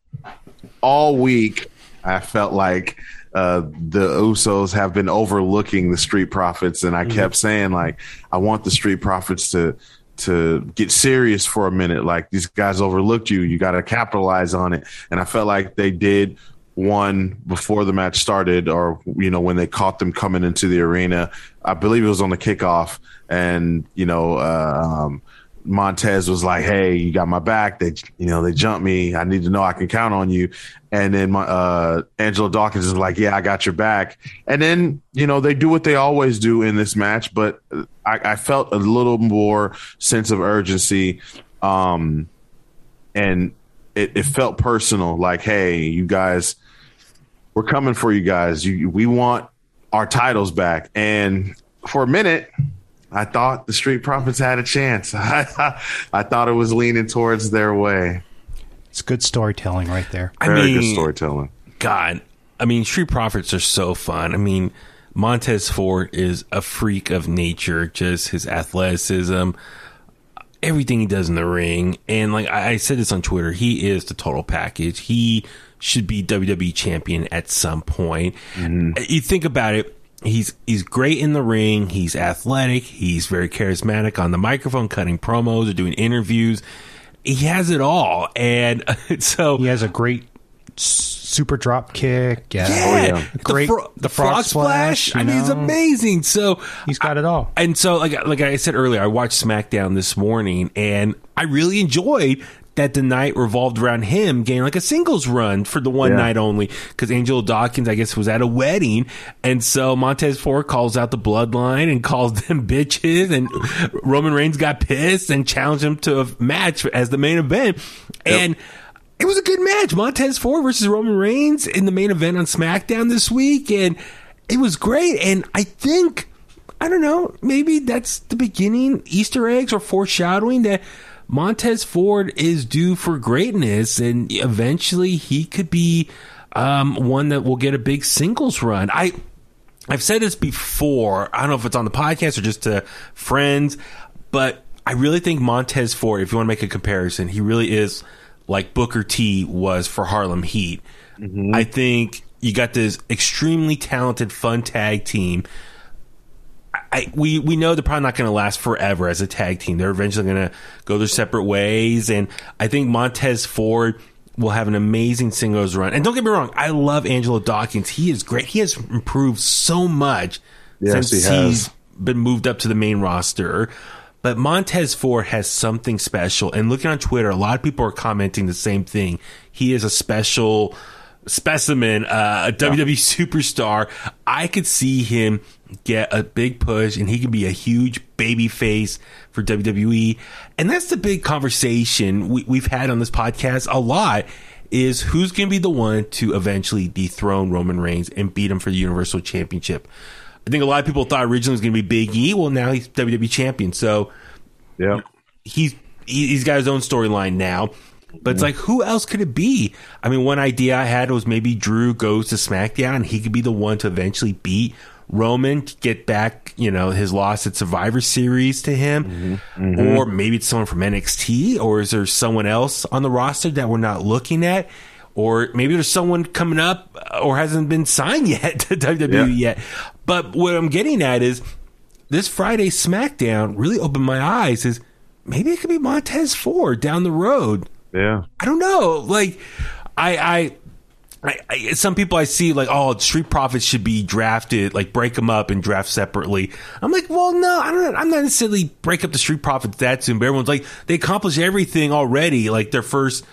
all week I felt like uh, the Usos have been overlooking the Street Profits, and I mm-hmm. kept saying like, I want the Street Profits to to get serious for a minute. Like, these guys overlooked you. You got to capitalize on it, and I felt like they did. One before the match started, or you know, when they caught them coming into the arena, I believe it was on the kickoff, and you know, uh, um, Montez was like, "Hey, you got my back. They, you know, they jumped me. I need to know I can count on you." And then my, uh, Angelo Dawkins is like, "Yeah, I got your back." And then you know, they do what they always do in this match, but I, I felt a little more sense of urgency, um, and. It, it felt personal, like, hey, you guys, we're coming for you guys. You, we want our titles back. And for a minute, I thought the Street Profits had a chance. I, I thought it was leaning towards their way. It's good storytelling right there. I Very mean, good storytelling. God, I mean, Street Profits are so fun. I mean, Montez Ford is a freak of nature, just his athleticism. Everything he does in the ring. And like I said this on Twitter, he is the total package. He should be W W E champion at some point. Mm-hmm. You think about it. He's, he's great in the ring. He's athletic. He's very charismatic on the microphone, cutting promos or doing interviews. He has it all. And so he has a great super drop kick. Yeah. yeah. Oh, yeah. Great. The, fro- the frog, frog splash. splash I mean, know? It's amazing. So he's got it all. I, and so like, like I said earlier, I watched SmackDown this morning, and I really enjoyed that the night revolved around him getting like a singles run for the one yeah. night only, because Angelo Dawkins, I guess, was at a wedding. And so Montez Ford calls out the bloodline and calls them bitches, and Roman Reigns got pissed and challenged him to a match as the main event. Yep. And it was a good match. Montez Ford versus Roman Reigns in the main event on SmackDown this week. And it was great. And I think, I don't know, maybe that's the beginning, Easter eggs or foreshadowing that Montez Ford is due for greatness. And eventually he could be um, one that will get a big singles run. I, I've said this before. I don't know if it's on the podcast or just to friends, but I really think Montez Ford, if you want to make a comparison, he really is like Booker T was for Harlem Heat. Mm-hmm. I think you got this extremely talented, fun tag team. I, we, we know they're probably not going to last forever as a tag team. They're eventually going to go their separate ways. And I think Montez Ford will have an amazing singles run. And don't get me wrong, I love Angelo Dawkins. He is great. He has improved so much yes, since he has. He's been moved up to the main roster. But Montez Ford has something special. And looking on Twitter, a lot of people are commenting the same thing. He is a special specimen, uh, a yeah. W W E superstar. I could see him get a big push, and he could be a huge baby face for W W E. And that's the big conversation we, we've had on this podcast a lot, is who's going to be the one to eventually dethrone Roman Reigns and beat him for the Universal Championship. I think a lot of people thought originally it was going to be Big E. Well, now he's W W E champion, so yeah, he's he's got his own storyline now. But it's like, who else could it be? I mean, one idea I had was maybe Drew goes to SmackDown, and he could be the one to eventually beat Roman, to get back, you know, his loss at Survivor Series to him, mm-hmm. Mm-hmm. or maybe it's someone from N X T, or is there someone else on the roster that we're not looking at? Or maybe there's someone coming up or hasn't been signed yet to W W E yeah. yet. But what I'm getting at is this Friday SmackDown really opened my eyes, is maybe it could be Montez Ford down the road. Yeah. I don't know. Like, I, I, I, I some people I see like, oh, Street Profits should be drafted, like break them up and draft separately. I'm like, well, no, I don't, I'm not necessarily break up the Street Profits that soon. But everyone's like, they accomplished everything already, like their first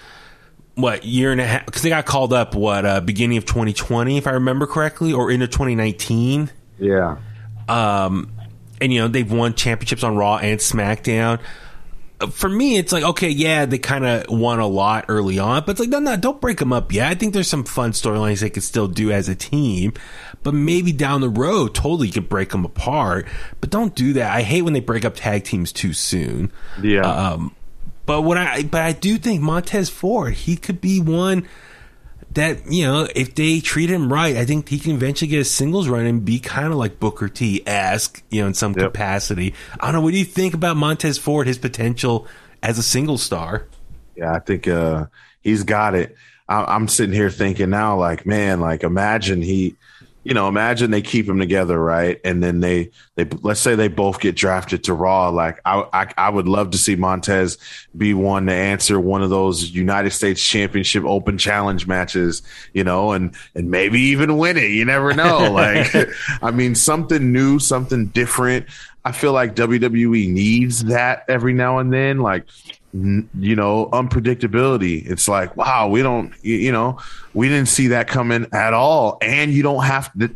what year and a half, because they got called up what uh, beginning of twenty twenty, if I remember correctly, or into twenty nineteen. Yeah, um, and you know, they've won championships on Raw and SmackDown. for me, it's like, okay, yeah, they kind of won a lot early on, but it's like, no, no, don't break them up yet. I think there's some fun storylines they could still do as a team, but maybe down the road, totally you could break them apart, but don't do that. I hate when they break up tag teams too soon. Yeah. Um, but what I, but I do think Montez Ford, he could be one that, you know, if they treat him right, I think he can eventually get a singles run and be kind of like Booker T-esque, you know, in some yep. capacity. I don't know. What do you think about Montez Ford, his potential as a single star? Yeah, I think uh, he's got it. I- I'm sitting here thinking now, like, man, like imagine he, you know, imagine they keep him together, right? And then they, they let's say they both get drafted to Raw. Like, I, I, I would love to see Montez be one to answer one of those United States Championship Open Challenge matches, you know, and and maybe even win it. You never know. Like, I mean, something new, something different. I feel like W W E needs that every now and then. Like, you know, unpredictability. It's like, wow, we don't, you know, we didn't see that coming at all. And you don't have to,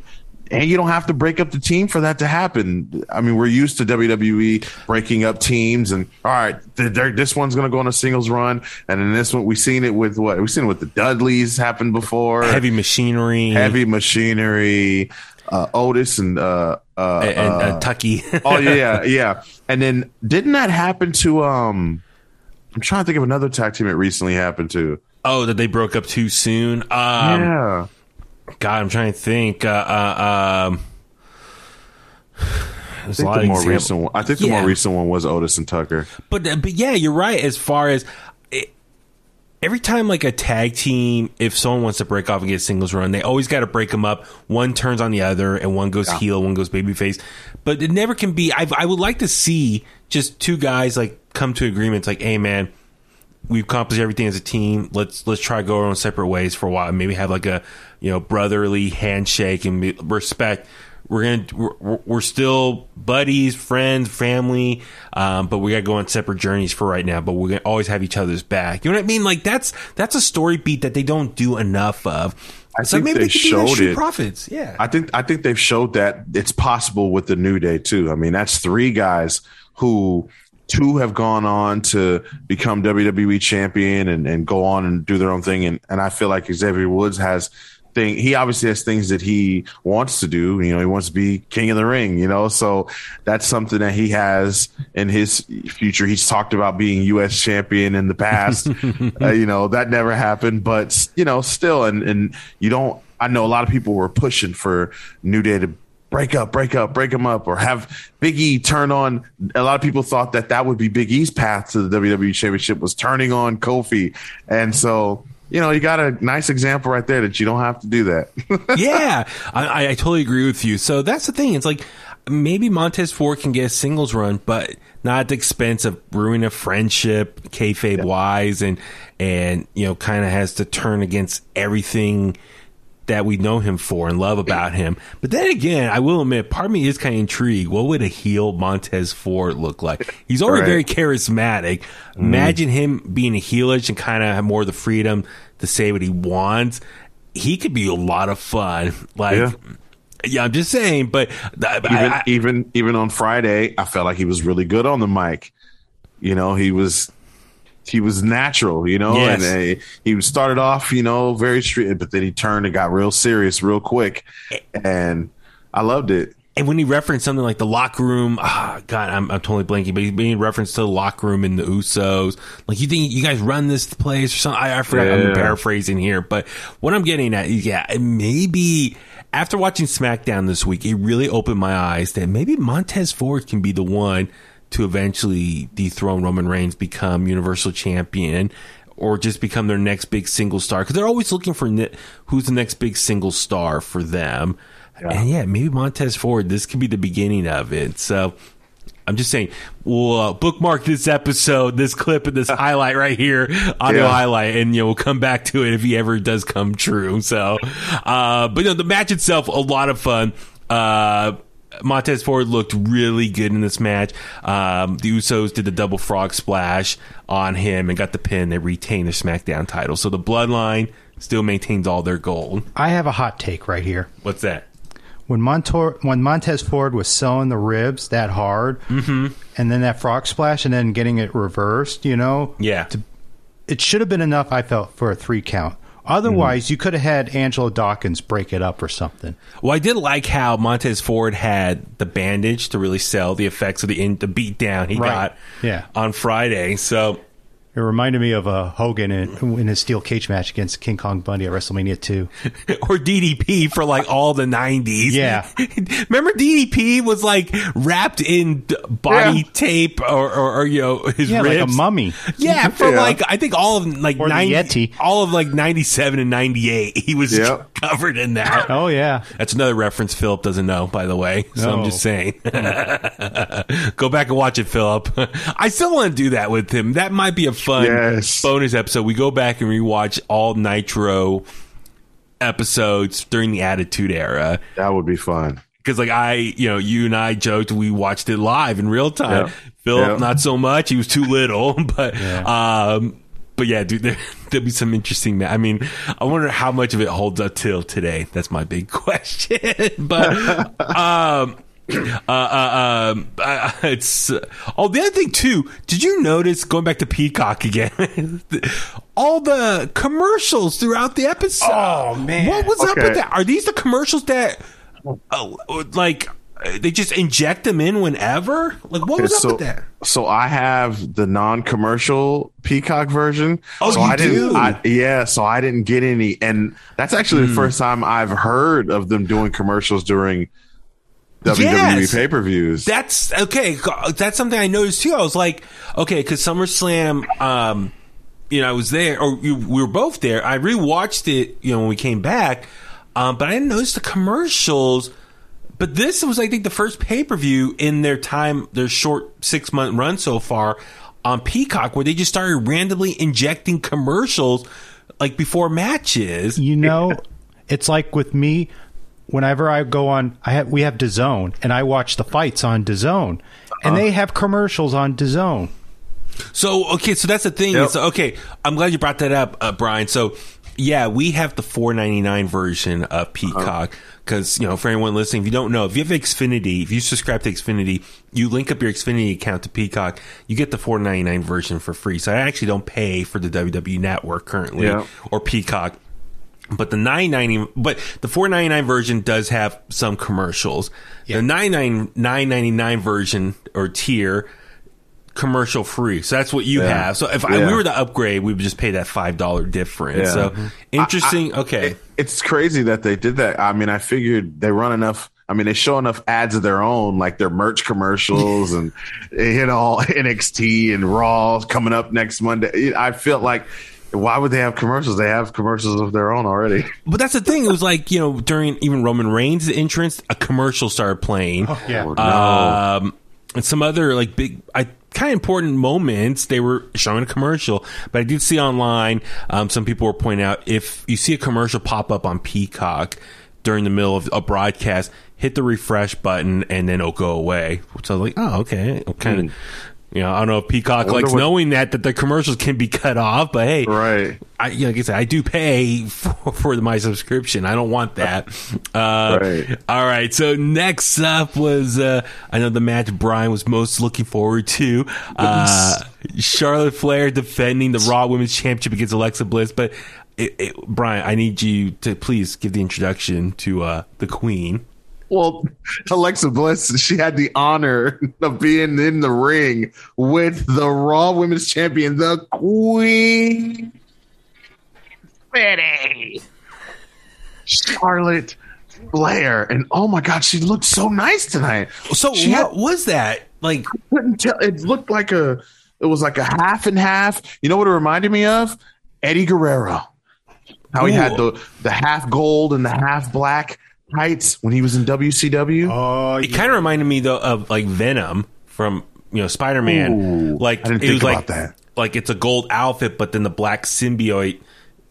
and you don't have to break up the team for that to happen. I mean, we're used to W W E breaking up teams, and all right, this one's going to go on a singles run, and then this one, we've seen it with what we've seen with the Dudleys happen before. Heavy Machinery, Heavy Machinery, uh, Otis, and uh, uh, and, and uh, Tucky. Oh yeah, yeah. And then didn't that happen to um? I'm trying to think of another tag team it recently happened to. Oh, that they broke up too soon? Um, yeah. God, I'm trying to think. Uh, uh, um, I think, the more, recent one, I think yeah. the more recent one was Otis and Tucker. But, but yeah, you're right. As far as it, every time like a tag team, if someone wants to break off and get a singles run, they always got to break them up. One turns on the other, and one goes yeah. heel, one goes babyface. But it never can be. I've, I would like to see just two guys like come to agreements like, hey man, we've accomplished everything as a team. Let's let's try to go our own separate ways for a while. Maybe have like a, you know, brotherly handshake and respect. We're gonna we're, we're still buddies, friends, family, um, but we gotta go on separate journeys for right now. But we're gonna always have each other's back. You know what I mean? Like that's that's a story beat that they don't do enough of. I so think maybe they, they showed do Street Profits. Yeah, I think I think they've showed that it's possible with the New Day too. I mean, that's three guys who. Two have gone on to become W W E champion and, and go on and do their own thing. And, and I feel like Xavier Woods has thing. He obviously has things that he wants to do. You know, he wants to be king of the ring, you know, so that's something that he has in his future. He's talked about being U S champion in the past, uh, you know, that never happened, but you know, still, and, and you don't, I know a lot of people were pushing for New Day to break up, break up, break them up, or have Big E turn on. A lot of people thought that that would be Big E's path to the W W E Championship, was turning on Kofi. And so, you know, you got a nice example right there that you don't have to do that. yeah, I, I totally agree with you. So that's the thing. It's like maybe Montez Ford can get a singles run, but not at the expense of ruining a friendship, kayfabe yeah. wise, and, and, you know, kind of has to turn against everything that we know him for and love about him. But then again, I will admit, part of me is kind of intrigued. What would a heel Montez Ford look like? He's already right. very charismatic. Mm-hmm. Imagine him being a heelish and kind of have more of the freedom to say what he wants. He could be a lot of fun. Like, yeah, yeah I'm just saying. But even I, even even on Friday, I felt like he was really good on the mic. You know, he was. He was natural, you know, yes. and uh, he started off, you know, very straight, but then he turned and got real serious real quick. And I loved it. And when he referenced something like the locker room, oh, God, I'm, I'm totally blanking, but he's being referenced to the locker room in the Usos. Like, you think you guys run this place or something? I, I forgot. Yeah. I'm paraphrasing here, but what I'm getting at is, yeah, maybe after watching SmackDown this week, it really opened my eyes that maybe Montez Ford can be the one to eventually dethrone Roman Reigns, become Universal Champion, or just become their next big single star. Because they're always looking for ne- who's the next big single star for them. Yeah. And yeah, maybe Montez Ford, this could be the beginning of it. So I'm just saying, we'll uh, bookmark this episode, this clip, and this highlight right here, audio yeah. highlight, and you know, we'll come back to it if he ever does come true. So, uh, but you know, the match itself, a lot of fun. Uh, Montez Ford looked really good in this match. Um, the Usos did the double frog splash on him and got the pin. They retained their SmackDown title. So the Bloodline still maintains all their gold. I have a hot take right here. What's that? when Montour, when Montez Ford was selling the ribs that hard, mm-hmm. and then that frog splash, and then getting it reversed, you know, yeah, to, it should have been enough. I felt for a three count. Otherwise, mm-hmm. you could have had Angelo Dawkins break it up or something. Well, I did like how Montez Ford had the bandage to really sell the effects of the in, the beatdown he right. got yeah. on Friday. So it reminded me of uh, Hogan in, in his steel cage match against King Kong Bundy at WrestleMania two. Or D D P for like all the nineties. Yeah. Remember D D P was like wrapped in body yeah. tape or, or, or, you know, his yeah, ribs. Yeah, like a mummy. Yeah, for yeah. like, I think all of like ninety, all of like ninety-seven and ninety-eight, he was yep. covered in that. Oh, yeah. That's another reference Philip doesn't know, by the way. So no. I'm just saying. Go back and watch it, Philip. I still want to do that with him. That might be a fun yes. bonus episode. We go back and rewatch all Nitro episodes during the Attitude Era. That would be fun because, like, I, you know, you and I joked we watched it live in real time. Yep. Philip, yep. not so much. He was too little, but, yeah. um, but yeah, dude, there, there'll be some interesting. Ma- I mean, I wonder how much of it holds up till today. That's my big question. But, um, Uh, uh, um, uh, it's uh, oh the other thing too. Did you notice going back to Peacock again? All the commercials throughout the episode. Oh man, what was okay. up with that? Are these the commercials that uh, like they just inject them in whenever? Like what okay, was so, up with that? So I have the non-commercial Peacock version. Oh, so you I do? Didn't, I, yeah, so I didn't get any, and that's actually mm. the first time I've heard of them doing commercials during W W E yes. pay-per-views. That's okay. That's something I noticed too. I was like, okay, because SummerSlam, um, you know, I was there, or we were both there. I rewatched it, you know, when we came back, um, but I didn't notice the commercials. But this was, I think, the first pay-per-view in their time, their short six-month run so far on Peacock, where they just started randomly injecting commercials like before matches. You know, it's like with me. Whenever I go on, I have we have DAZN, and I watch the fights on DAZN, and uh, they have commercials on DAZN. So okay, so that's the thing. Yep. So, okay, I'm glad you brought that up, uh, Brian. So yeah, we have the four ninety-nine version of Peacock because uh-huh. you know, for anyone listening, if you don't know, if you have Xfinity, if you subscribe to Xfinity, you link up your Xfinity account to Peacock, you get the four ninety-nine version for free. So I actually don't pay for the W W E Network currently yep. or Peacock. But the nine ninety, but the four ninety-nine version does have some commercials. Yeah. The nine ninety-nine version or tier, commercial free. So that's what you yeah. have. So if yeah. I, we were to upgrade, we would just pay that five dollars difference. Yeah. So mm-hmm. interesting. I, I, okay. It, it's crazy that they did that. I mean, I figured they run enough. I mean, they show enough ads of their own, like their merch commercials and, you know, N X T and Raw coming up next Monday. I feel like. Why would they have commercials? They have commercials of their own already. But that's the thing. It was like, you know, during even Roman Reigns' entrance, a commercial started playing. Oh, yeah. Oh, no. Um, and some other like big, I, kind of important moments, they were showing a commercial. But I did see online, um, some people were pointing out, if you see a commercial pop up on Peacock during the middle of a broadcast, hit the refresh button and then it'll go away. So I was like, oh, okay. Kind of. Mm. You know, I don't know if Peacock likes what, knowing that that the commercials can be cut off, but hey, right? I, you know, like I said, I do pay for, for my subscription. I don't want that. Uh, right. All right. So next up was uh, I know the match Brian was most looking forward to: uh, Charlotte Flair defending the Raw Women's Championship against Alexa Bliss. But it, it, Brian, I need you to please give the introduction to uh, the Queen. Well, Alexa Bliss, she had the honor of being in the ring with the Raw Women's Champion, the Queen Betty, Charlotte Flair. And oh my God, she looked so nice tonight. So she what had, was that? Like I couldn't tell. It looked like a it was like a half and half. You know what it reminded me of? Eddie Guerrero. How he Ooh. had the, the half gold and the half black heights when he was in W C W. Oh, it yeah. kind of reminded me though of like Venom from, you know, Spider-Man. Ooh, like I didn't it think was about like that. Like it's a gold outfit, but then the black symbiote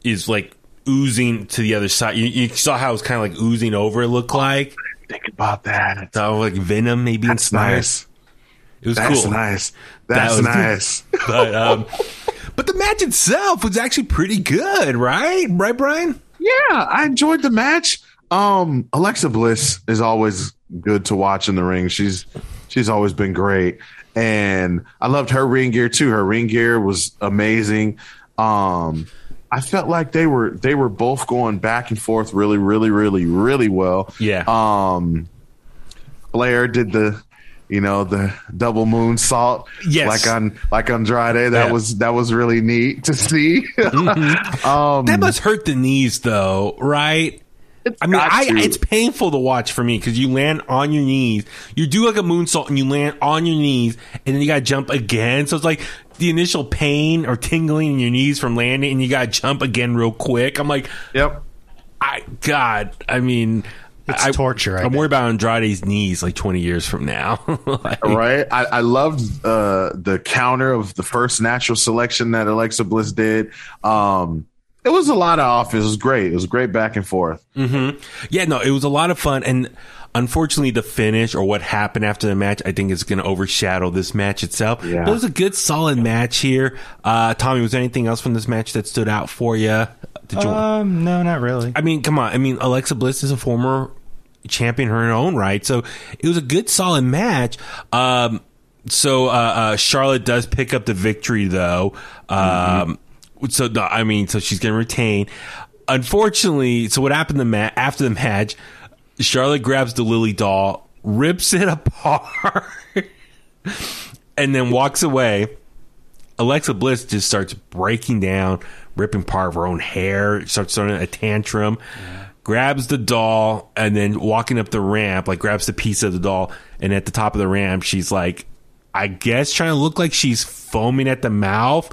is like oozing to the other side. You, you saw how it was kind of like oozing over. It looked like. I didn't think about that. So like Venom, maybe. That's nice. It was That's cool. Nice. That's that nice. Cool. But um, but the match itself was actually pretty good, right? Right, Brian? Yeah, I enjoyed the match. Um, Alexa Bliss is always good to watch in the ring. She's she's always been great, and I loved her ring gear too. Her ring gear was amazing. Um, I felt like they were they were both going back and forth really, really, really, really well. Yeah. Um, Blair did the, you know, the double moonsault. Yes. Like on like Andrade. That yeah. was that was really neat to see. Mm-hmm. um, that must hurt the knees though, right? It's I mean, I, it's painful to watch for me because you land on your knees. You do like a moonsault and you land on your knees, and then you got to jump again. So it's like the initial pain or tingling in your knees from landing, and you got to jump again real quick. I'm like, yep. I God, I mean, it's I, torture. I I'm bet. worried about Andrade's knees like twenty years from now. Like, right? I, I loved uh, the counter of the first natural selection that Alexa Bliss did. Um, It was a lot of offense. It was great. It was great back and forth. Mm-hmm. Yeah, no, it was a lot of fun. And unfortunately, the finish or what happened after the match, I think is going to overshadow this match itself. Yeah. But it was a good, solid match here. Uh, Tommy, was there anything else from this match that stood out for you? Did you um, no, not really. I mean, come on. I mean, Alexa Bliss is a former champion in her own right. So it was a good, solid match. Um, so uh, uh, Charlotte does pick up the victory, though. Um, mm-hmm. So, no, I mean, so she's going to retain. Unfortunately, so what happened the ma- after the match, Charlotte grabs the Lily doll, rips it apart, and then walks away. Alexa Bliss just starts breaking down, ripping part of her own hair, starts throwing a tantrum, yeah. grabs the doll, and then walking up the ramp, like grabs the piece of the doll, and at the top of the ramp, she's like, I guess trying to look like she's foaming at the mouth.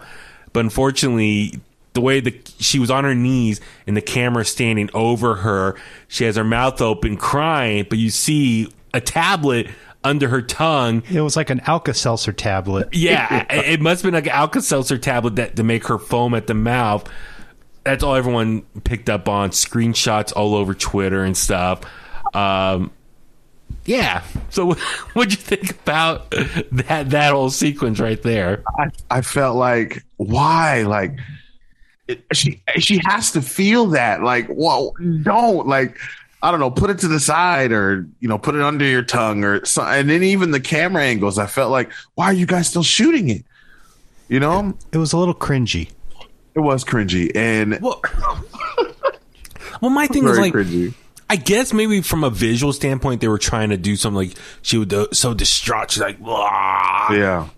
But unfortunately, the way that she was on her knees and the camera standing over her, she has her mouth open crying, but you see a tablet under her tongue. It was like an Alka-Seltzer tablet. Yeah, it must have been like an Alka-Seltzer tablet that to make her foam at the mouth. That's all everyone picked up on. Screenshots all over Twitter and stuff. Um, yeah. So what'd you think about that that whole sequence right there? I, I felt like, why? Like, it, she she has to feel that. Like, whoa, don't. Like, I don't know, put it to the side or, you know, put it under your tongue or something. And then even the camera angles, I felt like, why are you guys still shooting it? You know? It was a little cringy. It was cringy. And well, well my thing is like... Cringy. I guess maybe from a visual standpoint, they were trying to do something like she was so distraught. She's like, "Wah." Yeah.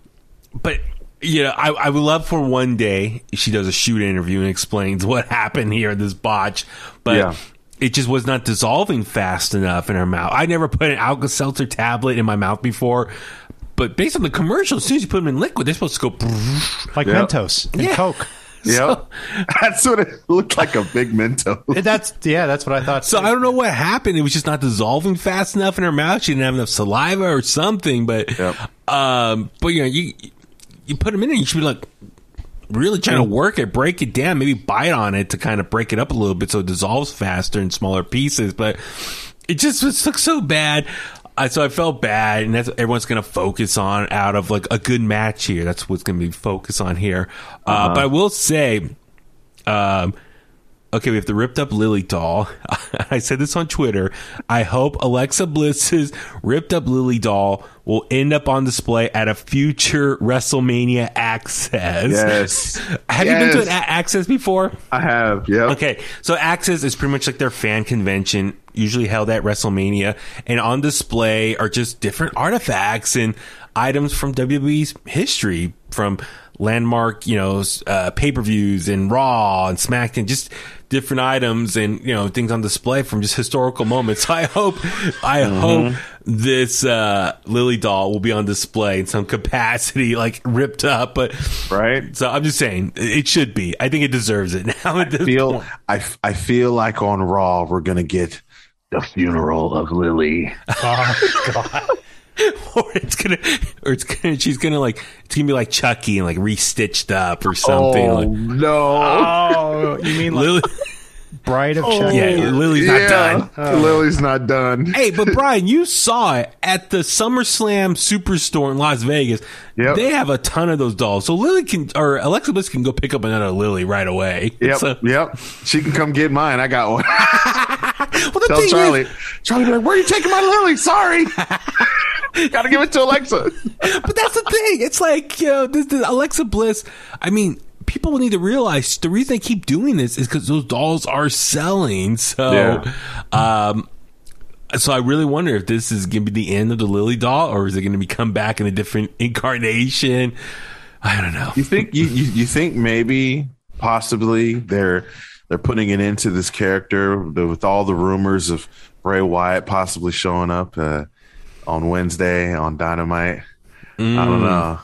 But, you know, I, I would love for one day she does a shoot interview and explains what happened here, this botch. But yeah. It just was not dissolving fast enough in her mouth. I never put an Alka-Seltzer tablet in my mouth before. But based on the commercial, as soon as you put them in liquid, they're supposed to go. Like yep. Mentos and yeah. Coke. Yeah, so, that's what it looked like, a big Mentos. That's yeah, that's what I thought. So I don't know what happened. It was just not dissolving fast enough in her mouth. She didn't have enough saliva or something. But yep. um, but you know, you you put them in there, you should be like really trying to work it, break it down, maybe bite on it to kind of break it up a little bit so it dissolves faster in smaller pieces. But it just it looked so bad. Uh, so I felt bad, and that's what everyone's going to focus on out of like a good match here. That's what's going to be focused on here. Uh, uh-huh. But I will say, um, okay, we have the ripped up Lily doll. I said this on Twitter. I hope Alexa Bliss's ripped up Lily doll will end up on display at a future WrestleMania Access. Yes. Have yes. you been to an a- Access before? I have, yeah. Okay, so Access is pretty much like their fan convention, usually held at WrestleMania, and on display are just different artifacts and items from W W E's history, from landmark, you know, uh, pay-per-views and Raw and SmackDown, just different items and, you know, things on display from just historical moments. So I hope, I mm-hmm. hope this uh, Lily doll will be on display in some capacity, like ripped up. But right. So I'm just saying it should be. I think it deserves it now. I feel, I, I feel like on Raw we're gonna get the funeral of Lily. Oh God. Or it's gonna, or it's gonna, she's gonna like, it's gonna be like Chucky and like restitched up or something. Oh, like, no. Oh, you mean like Lily? Bride of Chucky? Yeah, Lily's yeah. not done. Oh. Lily's not done. Hey, but Brian, you saw it at the SummerSlam Superstore in Las Vegas. Yep. They have a ton of those dolls. So Lily can, or Alexa Bliss can go pick up another Lily right away. Yep. So, yep. She can come get mine. I got one. Well, the Tell thing Charlie. Is, Charlie be like, where are you taking my Lily? Sorry. Got to give it to Alexa. But that's the thing. It's like, you know, this, this Alexa Bliss, I mean, people need to realize the reason they keep doing this is because those dolls are selling. So, yeah. um, so I really wonder if this is going to be the end of the Lily doll, or is it going to be come back in a different incarnation? I don't know. You think you, you, you think maybe possibly they're they're putting it into this character with all the rumors of Bray Wyatt possibly showing up uh, on Wednesday on Dynamite. Mm. I don't know.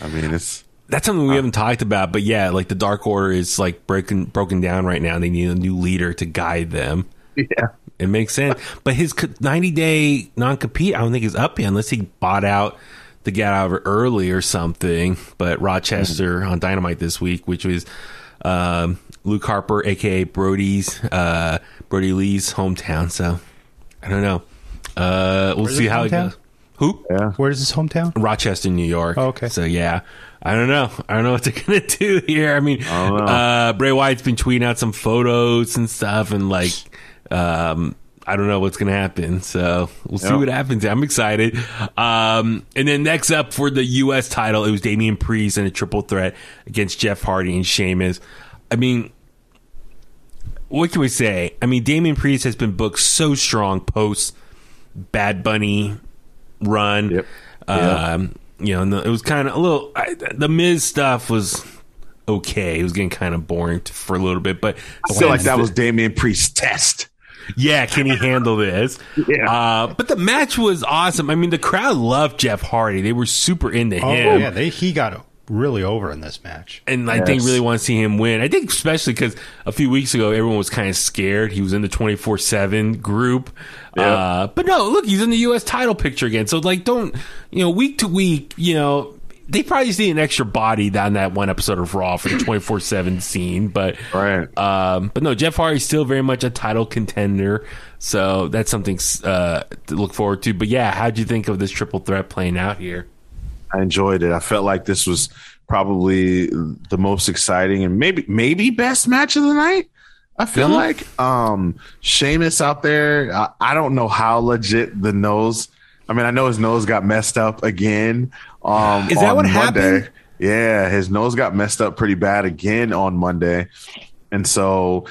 I mean, it's. That's something we haven't talked about, but yeah, like the Dark Order is like breaking broken down right now. They need a new leader to guide them. Yeah, it makes sense. But his ninety day non compete, I don't think is up yet, unless he bought out the get out of it early or something. But Rochester mm-hmm. on Dynamite this week, which was um, Luke Harper, aka Brody's uh, Brody Lee's hometown. So I don't know. Uh, we'll Where's see how hometown? It goes. Who? Yeah. Where is his hometown? Rochester, New York. Oh, okay. So yeah. I don't know. I don't know what they're going to do here. I mean, I uh, Bray Wyatt's been tweeting out some photos and stuff, and like, um, I don't know what's going to happen. So we'll yep. see what happens. I'm excited. Um, and then next up for the U S title, it was Damian Priest in a triple threat against Jeff Hardy and Sheamus. I mean, what can we say? I mean, Damian Priest has been booked so strong post Bad Bunny run. Yep. Um, yep. You know, no, it was kind of a little. I, the Miz stuff was okay. It was getting kind of boring t- for a little bit, but I feel like that was Damian Priest's test. Yeah, can he handle this? Yeah. Uh, but the match was awesome. I mean, the crowd loved Jeff Hardy. They were super into oh, him. Yeah, they, he got really over in this match, and yes. I think really want to see him win. I think especially because a few weeks ago everyone was kind of scared. He was in the twenty-four seven group. Yep. Uh, but no, look, he's in the U S title picture again. So, like, don't, you know, week to week, you know, they probably just need an extra body down that one episode of Raw for the twenty-four seven scene. But, right. um, but no, Jeff Hardy's still very much a title contender. So that's something uh, to look forward to. But yeah, how'd you think of this triple threat playing out here? I enjoyed it. I felt like this was probably the most exciting and maybe, maybe best match of the night. I feel like um, Sheamus out there, I, I don't know how legit the nose. I mean, I know his nose got messed up again. Um, Is that on what Monday. Happened? Yeah, his nose got messed up pretty bad again on Monday. And so,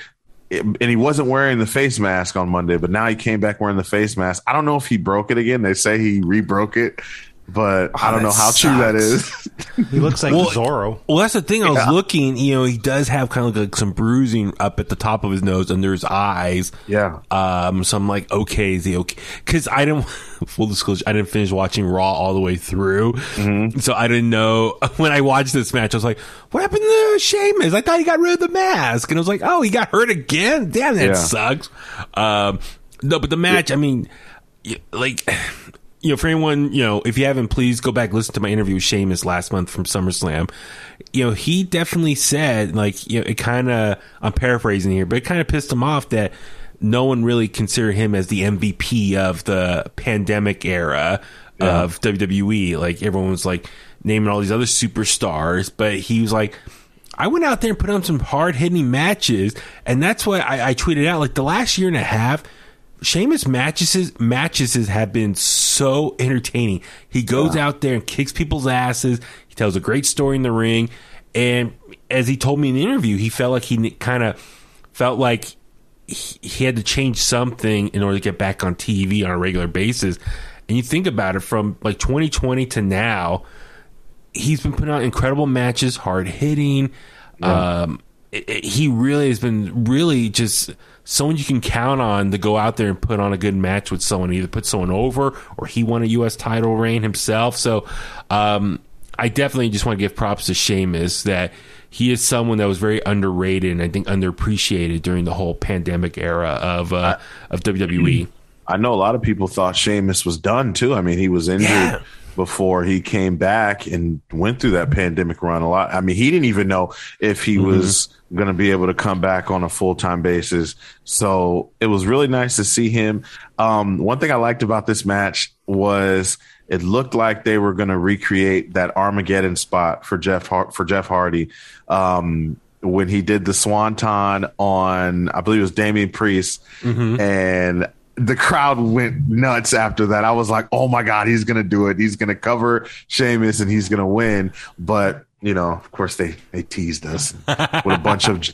it, and he wasn't wearing the face mask on Monday, but now he came back wearing the face mask. I don't know if he broke it again. They say he re-broke it. But oh, I don't know how sucks. True that is. He looks like well, Zorro. Well, that's the thing. I yeah. was looking, you know, he does have kind of like some bruising up at the top of his nose under his eyes. Yeah. Um. So I'm like, okay, is he okay? Because I didn't, full disclosure, I didn't finish watching Raw all the way through. Mm-hmm. So I didn't know. When I watched this match, I was like, what happened to Sheamus? I thought he got rid of the mask. And I was like, oh, he got hurt again? Damn, that yeah. sucks. Um. No, but the match, yeah. I mean, like... You know, for anyone, you know, if you haven't, please go back, listen to my interview with Sheamus last month from SummerSlam. You know, he definitely said, like, you know, it kind of, I'm paraphrasing here, but it kind of pissed him off that no one really considered him as the M V P of the pandemic era yeah. of W W E. Like, everyone was, like, naming all these other superstars, but he was like, I went out there and put on some hard-hitting matches, and that's why I, I tweeted out, like, the last year and a half, Sheamus matches matches have been so entertaining. He goes yeah. out there and kicks people's asses. He tells a great story in the ring. And as he told me in the interview, he felt like he kind of felt like he, he had to change something in order to get back on T V on a regular basis. And you think about it, from like twenty twenty to now, he's been putting out incredible matches, hard hitting. Yeah. Um, it, it, he really has been really just... someone you can count on to go out there and put on a good match with someone, either put someone over or he won a U S title reign himself. So um, I definitely just want to give props to Sheamus that he is someone that was very underrated and I think underappreciated during the whole pandemic era of uh, of W W E. I know a lot of people thought Sheamus was done too. I mean, he was injured yeah. before he came back and went through that pandemic run a lot. I mean, he didn't even know if he mm-hmm. was going to be able to come back on a full-time basis. So it was really nice to see him. Um, one thing I liked about this match was it looked like they were going to recreate that Armageddon spot for Jeff Har- for Jeff Hardy. Um, when he did the Swanton on, I believe it was Damian Priest, mm-hmm. and the crowd went nuts after that. I was like, oh my God, he's going to do it. He's going to cover Sheamus and he's going to win. But, you know, of course, they, they teased us with a bunch of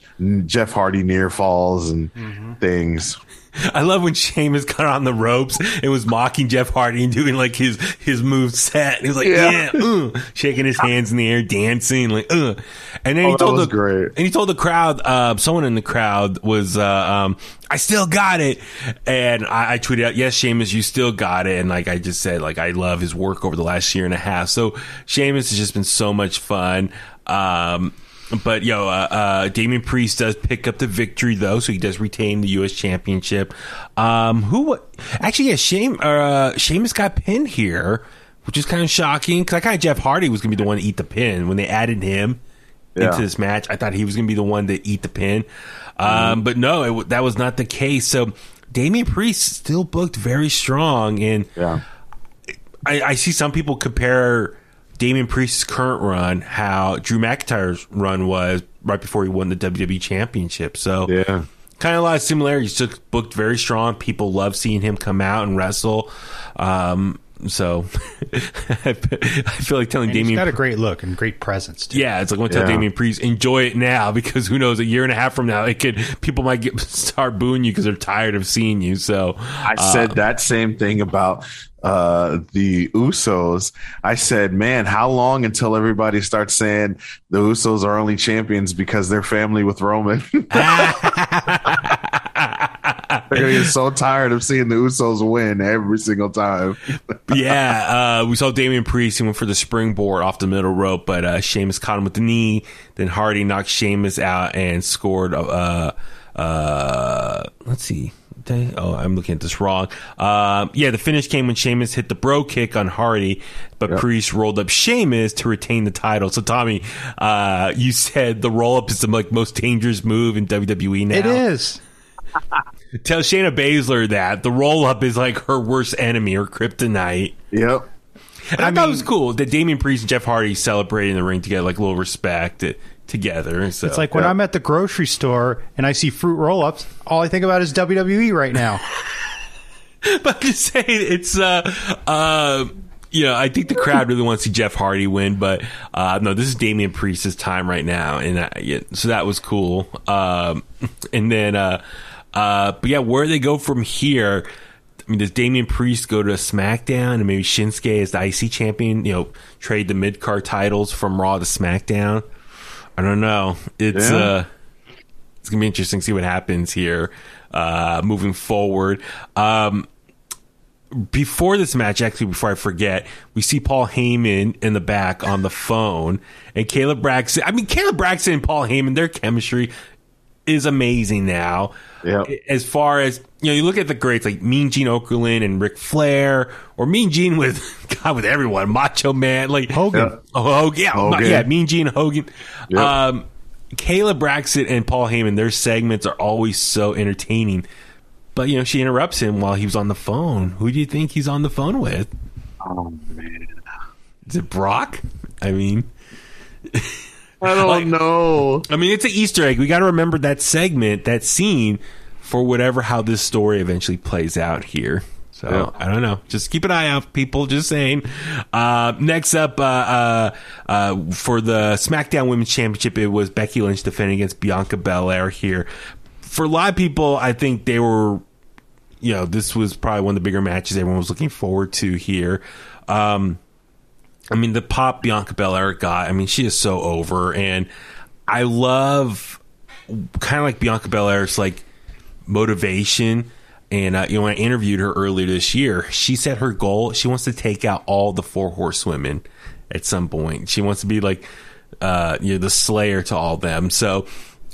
Jeff Hardy near falls and mm-hmm. things. I love when Sheamus got on the ropes and was mocking Jeff Hardy and doing like his, his move set. He was like, yeah, yeah uh, shaking his hands in the air, dancing, like, uh. And then oh, he told the great. and he told the crowd, uh, someone in the crowd was, uh, um, I still got it. And I, I tweeted out, yes, Sheamus, you still got it. And like I just said, like I love his work over the last year and a half. So Sheamus has just been so much fun. Um, But, yo, uh, uh, Damian Priest does pick up the victory, though, so he does retain the U S Championship. Um, who actually, yeah, Sheamus, uh, Sheamus got pinned here, which is kind of shocking, because I kind of Jeff Hardy was going to be the one to eat the pin. When they added him yeah. into this match, I thought he was going to be the one to eat the pin. Um, mm-hmm. But, no, it, that was not the case. So, Damian Priest still booked very strong, and yeah. I, I see some people compare Damian Priest's current run, how Drew McIntyre's run was right before he won the W W E Championship. So, yeah. kind of a lot of similarities. Took booked very strong. People love seeing him come out and wrestle. Um, so, I feel like telling and Damian. He's got a great look and great presence, too. Yeah, it's like I want to tell yeah. Damian Priest, enjoy it now, because who knows, a year and a half from now, it could people might get, start booing you because they're tired of seeing you. So, I uh, said that same thing about uh the Usos. I said, man, how long until everybody starts saying the Usos are only champions because they're family with Roman? They're gonna get so tired of seeing the Usos win every single time. yeah uh we saw Damian Priest, he went for the springboard off the middle rope, but uh Sheamus caught him with the knee, then Hardy knocked Sheamus out and scored uh uh let's see Oh, I'm looking at this wrong. Um, yeah, the finish came when Sheamus hit the bro kick on Hardy, but yep. Priest rolled up Sheamus to retain the title. So, Tommy, uh, you said the roll-up is the like, most dangerous move in W W E now. It is. Tell Shayna Baszler that. The roll-up is like her worst enemy or kryptonite. Yep. And I, I mean, thought it was cool that Damian Priest and Jeff Hardy celebrating in the ring together, like a little respect it, together. So. It's like when yep. I'm at the grocery store and I see fruit roll-ups, all I think about is W W E right now. But I'm just saying, it's, uh, uh, you know, I think the crowd really wants to see Jeff Hardy win, but uh, no, this is Damian Priest's time right now, and I, yeah, so that was cool. Um, and then, uh, uh, but yeah, where they go from here, I mean, does Damian Priest go to SmackDown and maybe Shinsuke is the I C champion, you know, trade the mid-card titles from Raw to SmackDown? I don't know. It's yeah. uh, it's gonna be interesting to see what happens here uh, moving forward. Um, before this match, actually, before I forget, we see Paul Heyman in the back on the phone, and Caleb Braxton. I mean, Caleb Braxton and Paul Heyman, their chemistry is amazing now. Yeah. As far as, you know, you look at the greats like Mean Gene Okerlund and Ric Flair, or Mean Gene with God with everyone, Macho Man, like Hogan, yeah, oh, yeah, Hogan. yeah, Mean Gene Hogan. Yep. Um, Caleb Braxton and Paul Heyman, their segments are always so entertaining. But you know, she interrupts him while he was on the phone. Who do you think he's on the phone with? Oh man, is it Brock? I mean. I don't like, know. I mean, it's an Easter egg. We got to remember that segment, that scene, for whatever how this story eventually plays out here. So yeah. I don't know. Just keep an eye out, people. Just saying. Uh, next up uh, uh, uh, for the SmackDown Women's Championship, it was Becky Lynch defending against Bianca Belair here. For a lot of people, I think they were, you know, this was probably one of the bigger matches everyone was looking forward to here. Um, I mean, the pop Bianca Belair got, I mean, she is so over. And I love kind of like Bianca Belair's like motivation. And, uh, you know, when I interviewed her earlier this year, she said her goal, she wants to take out all the four horsewomen at some point. She wants to be like, uh, you know, the slayer to all them. So,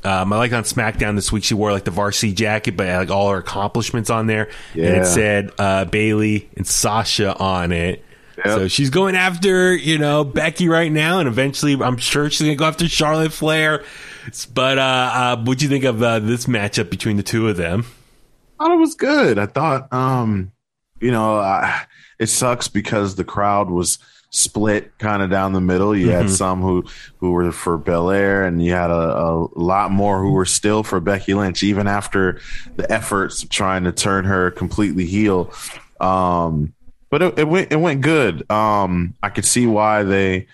um, I like on SmackDown this week, she wore like the varsity jacket, but like all her accomplishments on there. Yeah. And it said, uh, Bayley and Sasha on it. Yep. So she's going after, you know, Becky right now, and eventually I'm sure she's going to go after Charlotte Flair. But uh, uh, what do you think of uh, this matchup between the two of them? I thought it was good. I thought, um, you know, uh, it sucks because the crowd was split kind of down the middle. You mm-hmm. had some who, who were for Belair, and you had a, a lot more who were still for Becky Lynch, even after the efforts of trying to turn her completely heel. Um, but it, it went it went good. Um, I could see why they.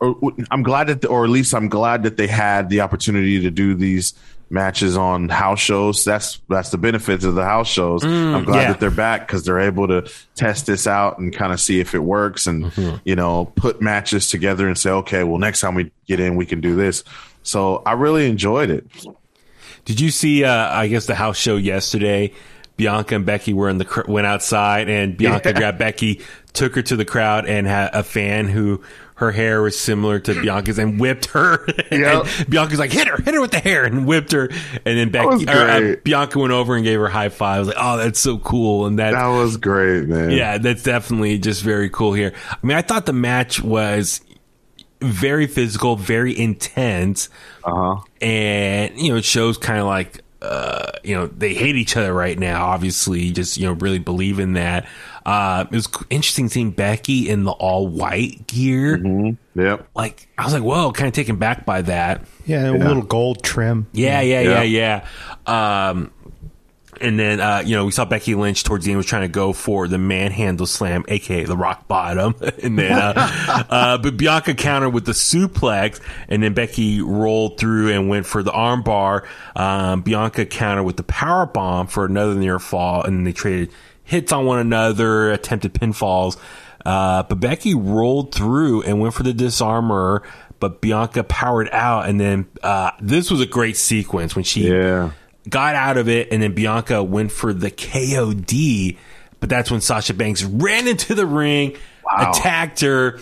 Or, I'm glad that, the, or at least I'm glad that they had the opportunity to do these matches on house shows. That's that's the benefits of the house shows. Mm, I'm glad yeah. that they're back because they're able to test this out and kind of see if it works, and mm-hmm. you know, put matches together and say, okay, well, next time we get in, we can do this. So I really enjoyed it. Did you see? Uh, I guess the house show yesterday. Bianca and Becky were in the cr- went outside, and Bianca yeah. grabbed Becky, took her to the crowd, and had a fan who. Her hair was similar to Bianca's and whipped her. Yep. And Bianca's like, hit her, hit her with the hair, and whipped her. And then Becky, or, uh, Bianca went over and gave her a high five. I was like, oh, that's so cool. And that, that was great, man. Yeah, that's definitely just very cool here. I mean, I thought the match was very physical, very intense. Uh-huh. And, you know, it shows kind of like, uh, you know, they hate each other right now, obviously, just, you know, really believe in that. Uh, it was interesting seeing Becky in the all white gear. Mm-hmm. Yep. Like, I was like, whoa, kind of taken back by that. Yeah, a yeah. little gold trim. Yeah, yeah, yeah, yeah. yeah. Um, and then, uh, you know, we saw Becky Lynch towards the end was trying to go for the manhandle slam, a k a the rock bottom. and then, uh, uh, but Bianca countered with the suplex, and then Becky rolled through and went for the arm bar. Um, Bianca countered with the power bomb for another near fall, and then they traded hits on one another, attempted pinfalls. Uh, but Becky rolled through and went for the disarmer, but Bianca powered out. And then uh, this was a great sequence when she yeah. got out of it, and then Bianca went for the K O D. But that's when Sasha Banks ran into the ring, wow. attacked her,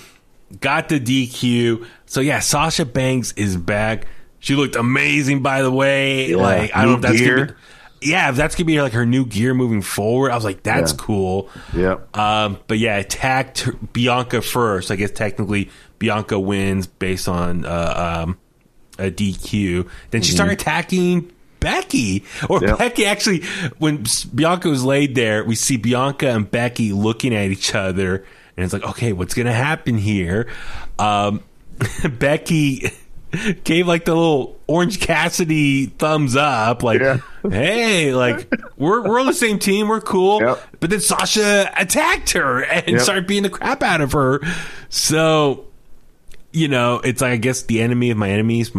got the D Q. So, yeah, Sasha Banks is back. She looked amazing, by the way. Yeah. Like, I don't know if that's going to be... Yeah, if that's going to be like her new gear moving forward, I was like, that's yeah. cool. Yeah. Um, but yeah, attacked Bianca first. I guess technically Bianca wins based on uh, um, a D Q. Then she mm-hmm. started attacking Becky. Or yep. Becky actually, when Bianca was laid there, we see Bianca and Becky looking at each other. And it's like, okay, what's going to happen here? Um, Becky... gave like the little Orange Cassidy thumbs up, like, yeah. hey, like we're we're on the same team, we're cool. Yep. But then Sasha attacked her and yep. started beating the crap out of her. So, you know, it's like, I guess the enemy of my enemies,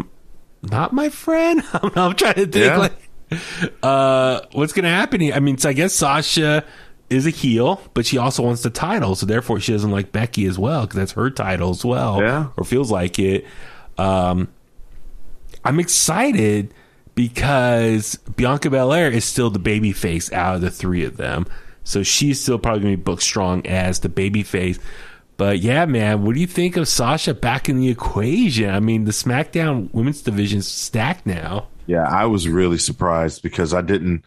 not my friend. I'm, I'm trying to think, yeah. like, uh, what's gonna happen here? I mean, so I guess Sasha is a heel, but she also wants the title, so therefore she doesn't like Becky as well because that's her title as well, yeah. or feels like it. Um, I'm excited because Bianca Belair is still the babyface out of the three of them. So she's still probably going to be booked strong as the babyface. But yeah, man, what do you think of Sasha back in the equation? I mean, the SmackDown women's division is stacked now. Yeah, I was really surprised because I didn't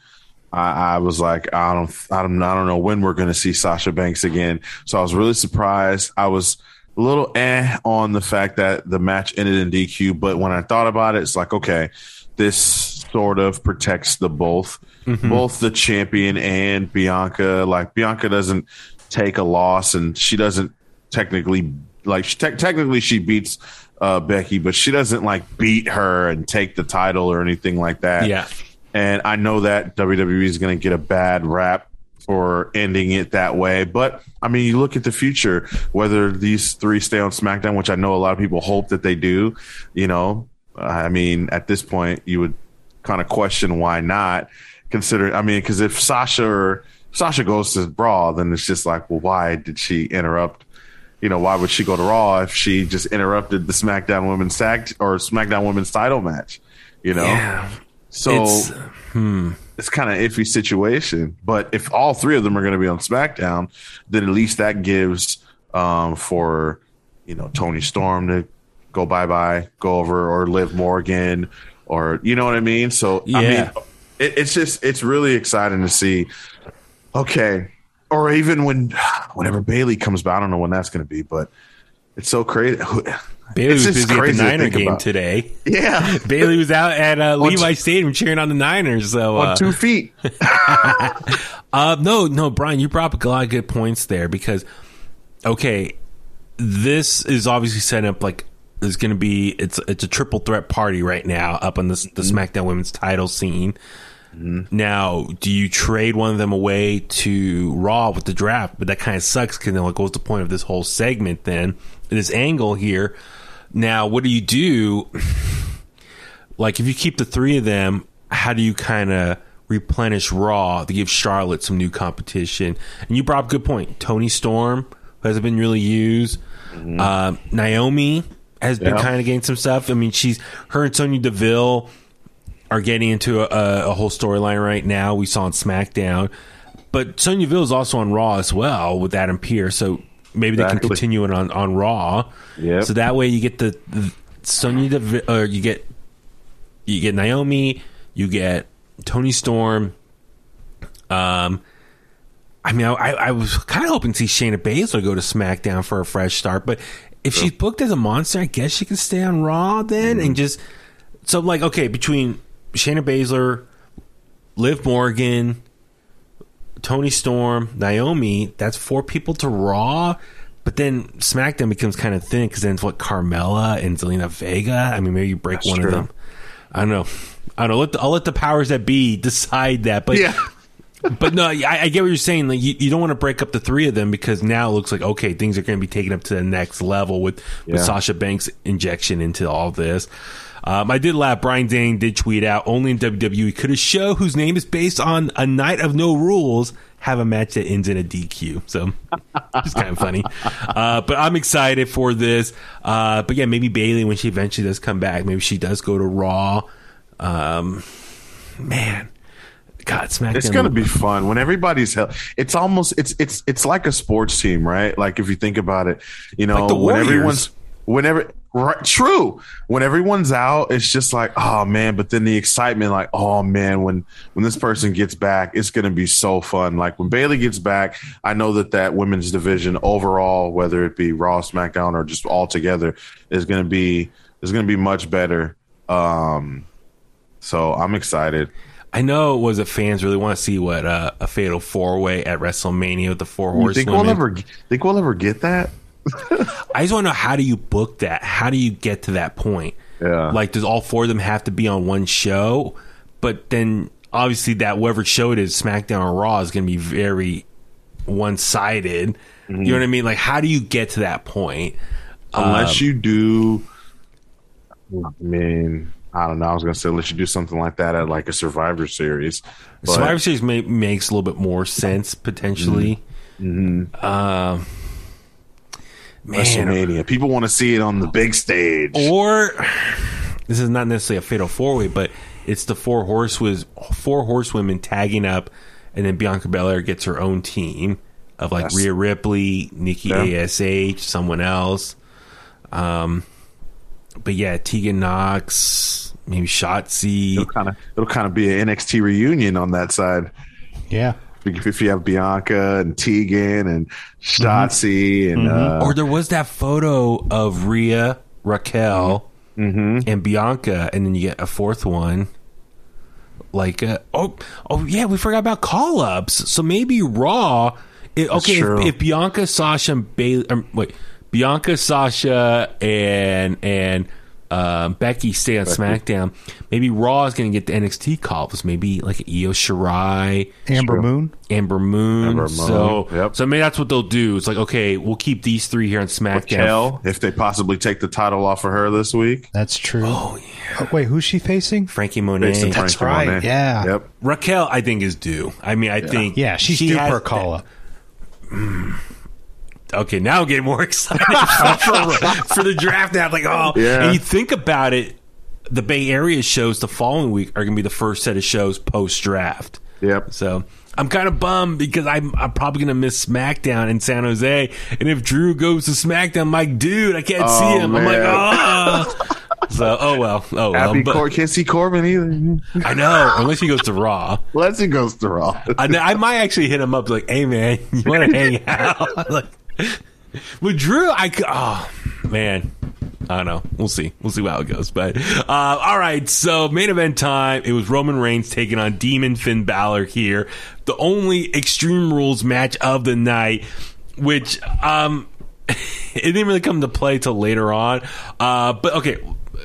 I, I was like, I don't, I don't, I don't know when we're going to see Sasha Banks again. So I was really surprised. I was a little eh on the fact that the match ended in D Q, but when I thought about it, it's like, okay, this sort of protects the both, mm-hmm. both the champion and Bianca. Like, Bianca doesn't take a loss, and she doesn't technically, like, she te- technically she beats uh, Becky, but she doesn't, like, beat her and take the title or anything like that. Yeah. And I know that W W E is going to get a bad rap or ending it that way. But, I mean, you look at the future, whether these three stay on SmackDown, which I know a lot of people hope that they do, you know, I mean, at this point, you would kind of question why not, considering, I mean, because if Sasha or Sasha goes to Raw, then it's just like, well, why did she interrupt? You know, why would she go to Raw if she just interrupted the SmackDown Women's Tag or SmackDown Women's title match, you know? Yeah. So, it's, hmm. it's kind of iffy situation, but if all three of them are going to be on SmackDown, then at least that gives um, for, you know, Toni Storm to go bye-bye, go over, or Liv Morgan, or you know what I mean? So, yeah. I mean, it, it's just, it's really exciting to see. Okay. Or even when, whenever Bayley comes by, I don't know when that's going to be, but it's so crazy. Bailey was busy at the Niner game about. today. Yeah. Bailey was out at uh, Levi Stadium cheering on the Niners. So, uh, on two feet. uh, no, no, Brian, you brought up a lot of good points there because, okay, this is obviously set up like there's going to be it's it's a triple threat party right now up on the, the mm-hmm. SmackDown Women's Title scene. Mm-hmm. Now, do you trade one of them away to Raw with the draft? But that kind of sucks because then like, what's the point of this whole segment then? This angle here. Now, what do you do? Like, if you keep the three of them, how do you kind of replenish Raw to give Charlotte some new competition? And you brought up a good point. Toni Storm, who hasn't been really used. Mm-hmm. Uh, Naomi has yeah. been kind of getting some stuff. I mean, she's her and Sonya Deville are getting into a, a whole storyline right now. We saw on SmackDown. But Sonya Deville is also on Raw as well with Adam Pearce. So maybe exactly. they can continue it on, on Raw. Yep. So that way you get the, the Sonya Deville, or you get you get Naomi, you get Toni Storm. Um, I mean, I, I was kind of hoping to see Shayna Baszler go to SmackDown for a fresh start. But if sure. she's booked as a monster, I guess she can stay on Raw then mm-hmm. and just. So, like, okay, between Shayna Baszler, Liv Morgan, Toni Storm, Naomi, that's four people to Raw. But then SmackDown becomes kind of thin because then it's what, Carmella and Zelina Vega? I mean, maybe you break that's one true. of them. I don't know. I don't know. Let the, I'll let the powers that be decide that. But yeah. but no, I, I get what you're saying. Like you, you don't want to break up the three of them because now it looks like, okay, things are going to be taken up to the next level with, yeah. with Sasha Banks' injection into all this. Um, I did laugh. Brian Dane did tweet out, only in W W E could a show whose name is based on a night of no rules have a match that ends in a D Q. So it's kind of funny. Uh, but I'm excited for this. Uh, but yeah, maybe Bayley, when she eventually does come back, maybe she does go to Raw. Um, man, God, SmackDown. It's going to be fun when everybody's held. It's almost, it's, it's, it's like a sports team, right? Like if you think about it, you know, like when everyone's, whenever, right, true. When everyone's out, it's just like, oh man. But then the excitement, like, oh man, when when this person gets back, it's going to be so fun. Like when Bayley gets back, I know that that women's division overall, whether it be Raw, SmackDown, or just all together, is going to be is going to be much better. Um, so I'm excited. I know it was that fans really want to see what uh, a fatal four way at WrestleMania with the four horsewomen. Think we'll ever think we'll ever get that? I just want to know, how do you book that? How do you get to that point? Yeah. Like, does all four of them have to be on one show? But then, obviously, that whoever show it is, SmackDown or Raw, is going to be very one-sided. Mm-hmm. You know what I mean? Like, how do you get to that point? Unless um, you do, I mean, I don't know. I was going to say, unless you do something like that at, like, a Survivor Series. But Survivor Series may, makes a little bit more sense, potentially. Mm-hmm. Mm-hmm. Uh, Man. WrestleMania. People want to see it on the big stage. Or this is not necessarily a fatal four way, but it's the four horse was four horsewomen tagging up, and then Bianca Belair gets her own team of like yes. Rhea Ripley, Nikki yeah. A S H, someone else. Um, but yeah, Tegan Nox, maybe Shotzi. It'll kind of it'll kind of be an N X T reunion on that side. Yeah. If you have Bianca and Tegan and Shotzi mm-hmm. and mm-hmm. Uh, or there was that photo of Rhea, Raquel mm-hmm. and Bianca, and then you get a fourth one like uh, oh oh yeah we forgot about call ups. So maybe Raw it, okay if, if Bianca, Sasha and Bayley um, wait Bianca, Sasha and and Uh, Becky stay on Becky. SmackDown. Maybe Raw is going to get the N X T calls. Maybe like Io Shirai, Amber True. Moon, Amber Moon. Amber Moon. So, yep. so maybe that's what they'll do. It's like, okay, we'll keep these three here on SmackDown. Raquel, if they possibly take the title off of her this week, that's true. Oh yeah. Oh, wait, who's she facing? Frankie Monet. Facing that's Frankie right. Monet. Yeah. Yep. Raquel, I think is due. I mean, I yeah. think yeah, she's she due for a call up. Mm. Okay, now I'm getting more excited for, for the draft now. I'm like, oh, yeah. and you think about it, the Bay Area shows the following week are going to be the first set of shows post-draft. Yep. So I'm kind of bummed because I'm, I'm probably going to miss SmackDown in San Jose. And if Drew goes to SmackDown, I'm like, dude, I can't oh, see him. Man. I'm like, oh. so, oh, well. Oh, well. Happy but, Cor- can't see Corbin either. I know, unless he goes to Raw. Unless he goes to Raw. I, I might actually hit him up like, hey, man, you want to hang out? Like, with Drew, I oh man, I don't know. We'll see. We'll see how it goes. But uh, all right, so main event time. It was Roman Reigns taking on Demon Finn Balor here, the only Extreme Rules match of the night. Which um, it didn't really come to play till later on. Uh, but okay,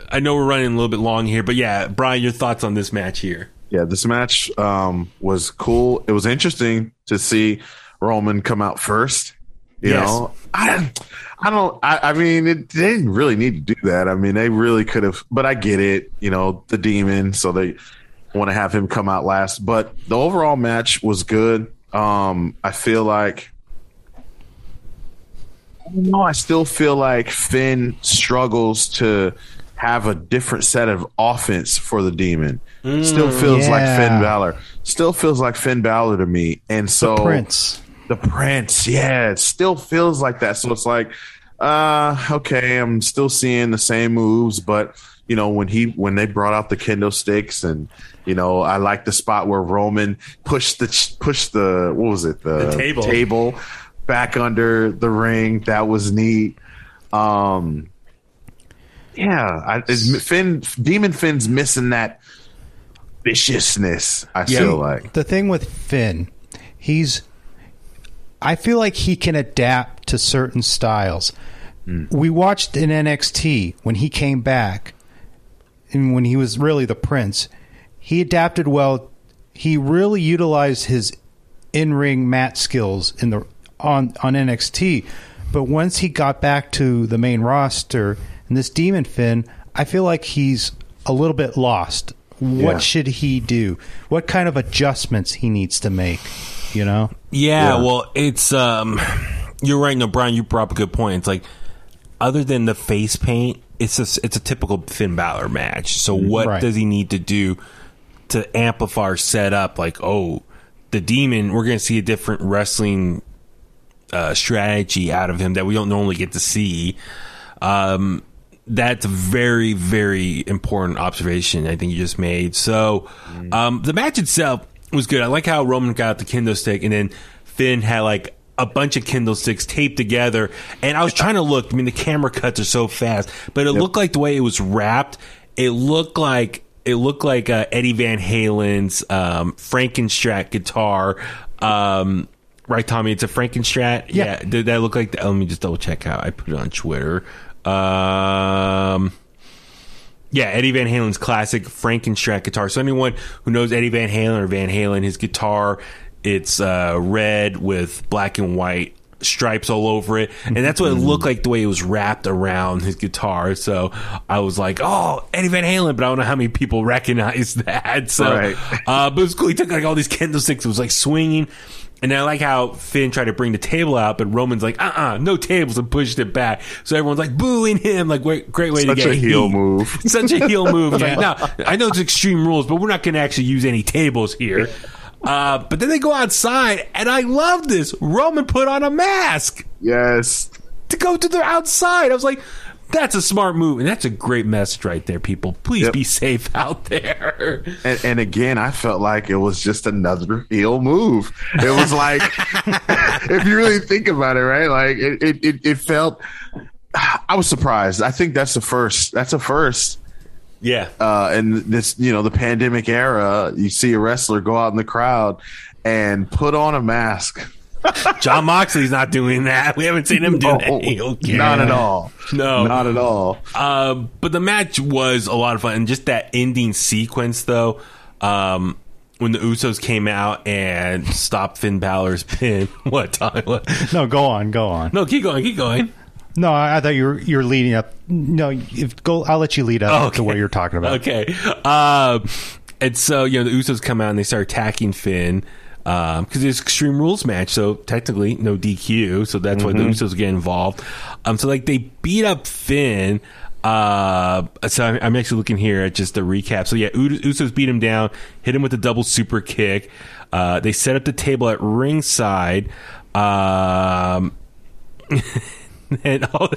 I know we're running a little bit long here, but yeah, Brian, your thoughts on this match here? Yeah, this match um, was cool. It was interesting to see Roman come out first. You yes. know, I, I don't. I, I mean, it, they didn't really need to do that. I mean, they really could have. But I get it. You know, the demon, so they want to have him come out last. But the overall match was good. Um, I feel like. No, I still feel like Finn struggles to have a different set of offense for the demon. Mm, still feels yeah. like Finn Balor. Still feels like Finn Balor to me. And so the Prince. The Prince, yeah, it still feels like that. So it's like, uh, okay, I'm still seeing the same moves, but you know, when he when they brought out the kendo sticks, and you know, I like the spot where Roman pushed the pushed the what was it the, the table table back under the ring. That was neat. Um, yeah, I, Finn Demon Finn's missing that viciousness. I yeah, feel like the thing with Finn, he's. I feel like he can adapt to certain styles. Mm. We watched in N X T when he came back and when he was really the Prince, he adapted well. He really utilized his in-ring mat skills in the on, on N X T. But once he got back to the main roster and this Demon Finn, I feel like he's a little bit lost. What yeah. should he do? What kind of adjustments he needs to make? You know? Yeah, yeah, well, it's, um, you're right, no, Brian, you brought up a good point. It's like, other than the face paint, it's a, it's a typical Finn Balor match. So what right. does he need to do to amplify or set up? Like, oh, the demon, we're going to see a different wrestling uh, strategy out of him that we don't normally get to see. Um, that's a very, very important observation I think you just made. So um, the match itself was good. I like how Roman got the kendo stick, and then Finn had like a bunch of kendo sticks taped together. And I was trying to look. I mean, the camera cuts are so fast, but it yep. looked like the way it was wrapped. It looked like it looked like uh, Eddie Van Halen's um, Frankenstrat guitar. Um, right, Tommy? It's a Frankenstrat. Yeah. yeah. Did that look like? The, let me just double check out. I put it on Twitter. Um, Yeah, Eddie Van Halen's classic Frankenstrat guitar. So anyone who knows Eddie Van Halen or Van Halen, his guitar, it's uh, red with black and white stripes all over it. And that's what it looked like the way it was wrapped around his guitar. So I was like, oh, Eddie Van Halen. But I don't know how many people recognize that. So, right. uh, but it was cool. He took like all these candlesticks. It was like swinging. And I like how Finn tried to bring the table out, but Roman's like, uh-uh, no tables, and pushed it back. So everyone's like booing him. Like, wait, great way Such to get a heel heat. move. Such a heel move. Yeah. Now, I know it's Extreme Rules, but we're not going to actually use any tables here. Uh, but then they go outside, and I love this. Roman put on a mask. Yes. To go to the outside. I was like, that's a smart move, and that's a great message right there, people. Please yep. be safe out there. And, and again, I felt like it was just another heel move. It was like, if you really think about it, right? Like it, it, it, it felt. I was surprised. I think that's the first. That's a first. Yeah. Uh, and this, you know, the pandemic era, you see a wrestler go out in the crowd and put on a mask. John Moxley's not doing that. We haven't seen him do no, that. Okay. Not at all. No. Not at all. Uh, but the match was a lot of fun. And just that ending sequence, though, um, when the Usos came out and stopped Finn Balor's pin. What, Tommy? No, go on. Go on. No, keep going. Keep going. No, I, I thought you were, you were leading up. No, if, go. I'll let you lead up okay. to what you're talking about. Okay. Uh, and so, you know, the Usos come out and they start attacking Finn. Because um, it's an Extreme Rules match, so technically no D Q, so that's mm-hmm. why the Usos get involved. Um, so like they beat up Finn. Uh, so I'm, I'm actually looking here at just the recap. So yeah, Usos beat him down, hit him with a double super kick. Uh, they set up the table at ringside. Um, and oh,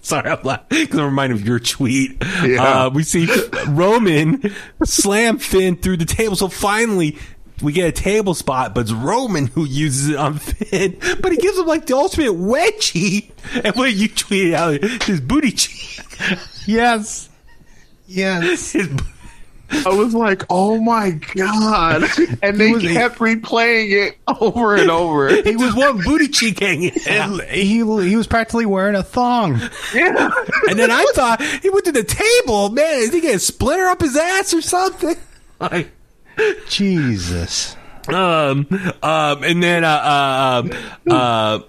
sorry, I'm laughing because I'm reminded of your tweet. Yeah. Uh, we see Roman slam Finn through the table. So finally, we get a table spot, but it's Roman who uses it on Finn. But he gives him like the ultimate wedgie. And what you tweeted out, his booty cheek. Yes. Yes. His, I was like, oh my God. And they kept replaying it over and over. He was one booty cheek hanging. And he, he was practically wearing a thong. Yeah. And then I thought, he went to the table. Man, is he going to splinter up his ass or something? Like, Jesus. Um, um, and then, uh, uh, uh,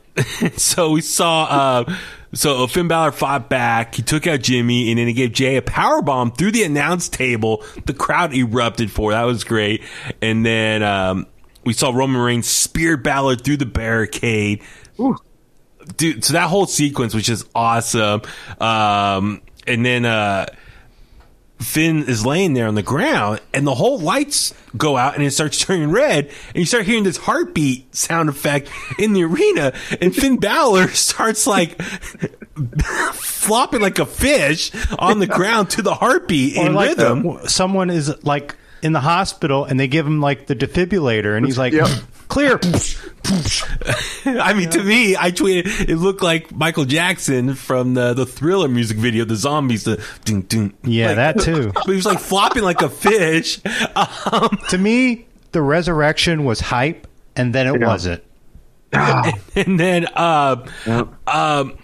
so we saw, uh, so Finn Balor fought back. He took out Jimmy, and then he gave Jay a powerbomb through the announce table. The crowd erupted for it. That was great. And then, um, we saw Roman Reigns spear Balor through the barricade. Ooh. Dude, so that whole sequence was just awesome. Um, and then, uh, Finn is laying there on the ground, and the whole lights go out, and it starts turning red, and you start hearing this heartbeat sound effect in the arena, and Finn Balor starts like flopping like a fish on the ground to the heartbeat in like rhythm. The, someone is like in the hospital, and they give him like the defibrillator, and he's like, yep. Clear. I mean, yeah. To me, I tweeted it looked like Michael Jackson from the, the Thriller music video, the zombies. The ding, ding. Yeah, like, that too. But he was like flopping like a fish. Um, to me, the resurrection was hype, and then it yeah. wasn't. And, and then, uh, yep. um,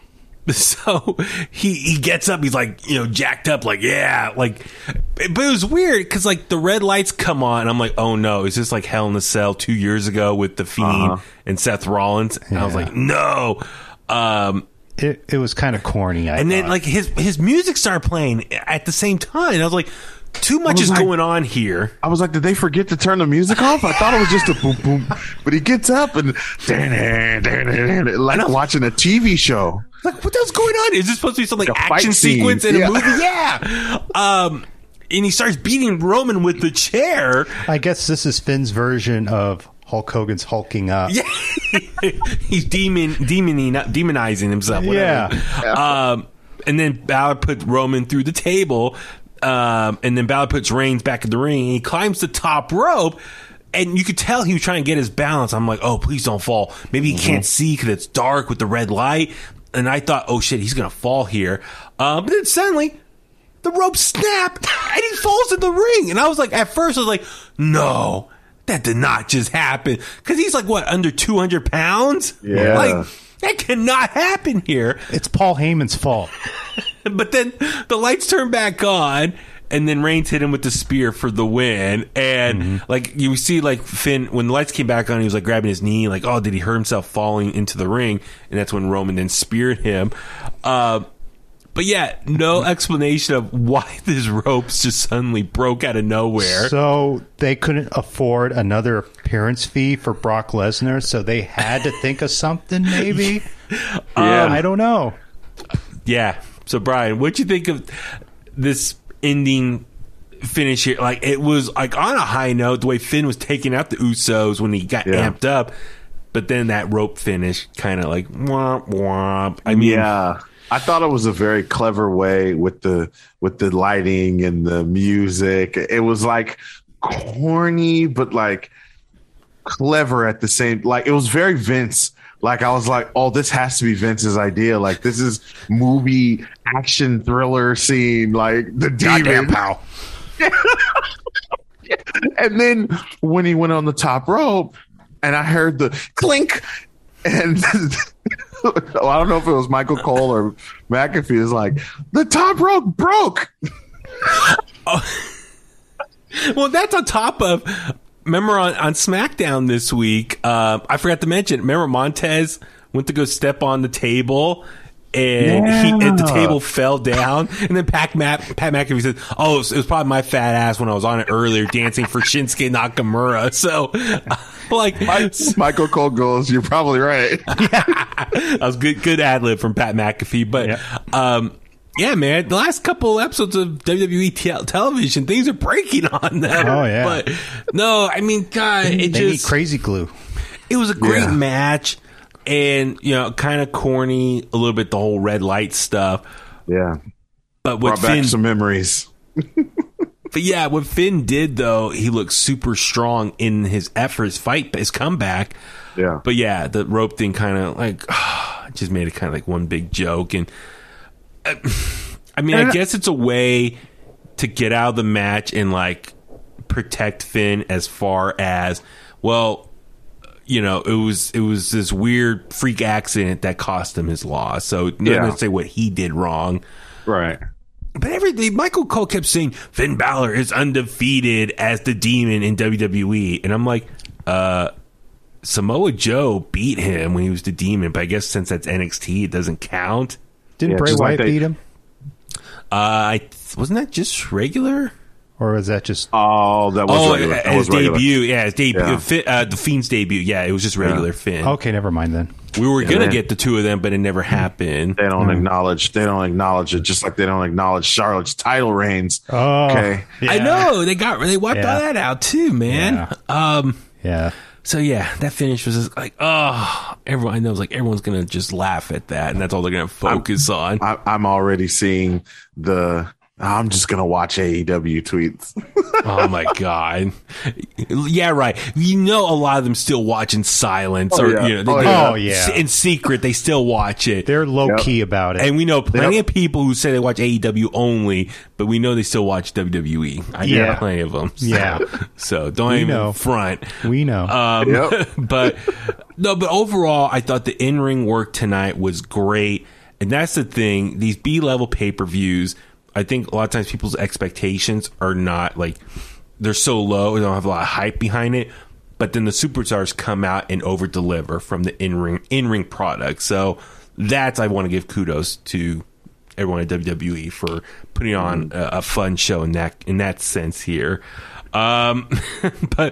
so he he gets up. He's like, you know, jacked up. Like, yeah, like. But it was weird because like the red lights come on, and I'm like, oh no, is this like Hell in a Cell two years ago with the Fiend uh-huh. and Seth Rollins? And yeah. I was like, no. Um, it it was kind of corny. I and thought. Then like his his music started playing at the same time. And I was like, too much is like, going on here. I was like, did they forget to turn the music off? I thought it was just a boom boom. But he gets up and like watching a T V show. Like, what the hell's going on? Is this supposed to be some like, like action sequence in yeah. a movie? Yeah. Um, and he starts beating Roman with the chair. I guess this is Finn's version of Hulk Hogan's hulking up. Yeah. He's demon, demoning, demonizing himself. Whatever. Yeah. yeah. Um, and then Balor put Roman through the table. Um, and then Balor puts Reigns back in the ring. And he climbs the top rope. And you could tell he was trying to get his balance. I'm like, oh, please don't fall. Maybe he mm-hmm. can't see because it's dark with the red light. And I thought, oh, shit, he's going to fall here. Uh, but then suddenly, the rope snapped, and he falls in the ring. And I was like, at first, I was like, no, that did not just happen. Because he's like, what, under two hundred pounds? Yeah. Like, that cannot happen here. It's Paul Heyman's fault. But then the lights turn back on, and then Reigns hit him with the spear for the win. And, mm-hmm. like, you see, like, Finn, when the lights came back on, he was, like, grabbing his knee. Like, oh, did he hurt himself falling into the ring? And that's when Roman then speared him. Uh, but, yeah, no explanation of why these ropes just suddenly broke out of nowhere. So they couldn't afford another appearance fee for Brock Lesnar, so they had to think of something, maybe? yeah. um, I don't know. Yeah. So, Brian, what'd you think of this ending finish here? Like, it was like on a high note, the way Finn was taking out the Usos when he got yeah. amped up, but then that rope finish kind of like womp womp. I mean, yeah, I thought it was a very clever way with the with the lighting and the music. It was like corny, but like clever at the same. Like, it was very Vince. Like, I was like, oh, this has to be Vince's idea. Like, this is movie action thriller scene. Like, the demon. Goddamn pal. And then when he went on the top rope, and I heard the clink, and well, I don't know if it was Michael Cole or McAfee. Is like, the top rope broke. Oh. Well, that's on top of... Remember on, on SmackDown this week, uh, I forgot to mention, remember Montez went to go step on the table, and, yeah. he, and the table fell down, and then Pat, Mac, Pat McAfee said, oh, it was, it was probably my fat ass when I was on it earlier, dancing for Shinsuke Nakamura. So, like, my, Michael Cole goes, you're probably right. Yeah. That was good, good ad-lib from Pat McAfee, but... Yeah. um Yeah, man. The last couple episodes of W W E te- television, things are breaking on them. Oh yeah. But no, I mean, God, it they just need crazy glue. It was a great yeah. match, and you know, kind of corny a little bit. The whole red light stuff. Yeah, but with brought Finn, back some memories. But yeah, what Finn did though, he looked super strong in his efforts, fight, his comeback. Yeah. But yeah, the rope thing kind of like oh, just made it kind of like one big joke and. I mean, I guess it's a way to get out of the match and like protect Finn as far as, well, you know, it was it was this weird freak accident that cost him his loss. So not yeah. gonna say what he did wrong, right? But everything Michael Cole kept saying, Finn Balor is undefeated as the demon in W W E, and I'm like, uh, Samoa Joe beat him when he was the demon, but I guess since that's N X T, it doesn't count. Didn't yeah, Bray Wyatt like they, beat him? Uh, I, wasn't that just regular? Or was that just... Oh, that was oh, regular. That his was regular. debut. Yeah, his debut. Yeah. Fin, uh, the Fiend's debut. Yeah, it was just regular yeah. Finn. Okay, never mind then. We were going to get the two of them, but it never happened. They don't mm. acknowledge They don't acknowledge it, just like they don't acknowledge Charlotte's title reigns. Oh, okay. Yeah. I know. They got they wiped yeah. all that out too, man. Yeah. Um, yeah. So, yeah, that finish was just like, oh, everyone knows, like, everyone's going to just laugh at that, and that's all they're going to focus I'm, on. I, I'm already seeing the... I'm just going to watch A E W tweets. Oh, my God. Yeah, right. You know a lot of them still watch in silence. Oh, or, yeah. You know, they, oh, yeah. In secret, they still watch it. They're low-key yep. about it. And we know plenty yep. of people who say they watch A E W only, but we know they still watch W W E. I yeah. know plenty of them. So, yeah. So don't we even know. front. We know. Um, yep. But no, but overall, I thought the in-ring work tonight was great. And that's the thing. These B-level pay-per-views, I think a lot of times people's expectations are not like they're so low. They don't have a lot of hype behind it, but then the superstars come out and over deliver from the in-ring in-ring product. So that's, I want to give kudos to everyone at W W E for putting on a, a fun show in that, in that sense here. Um, but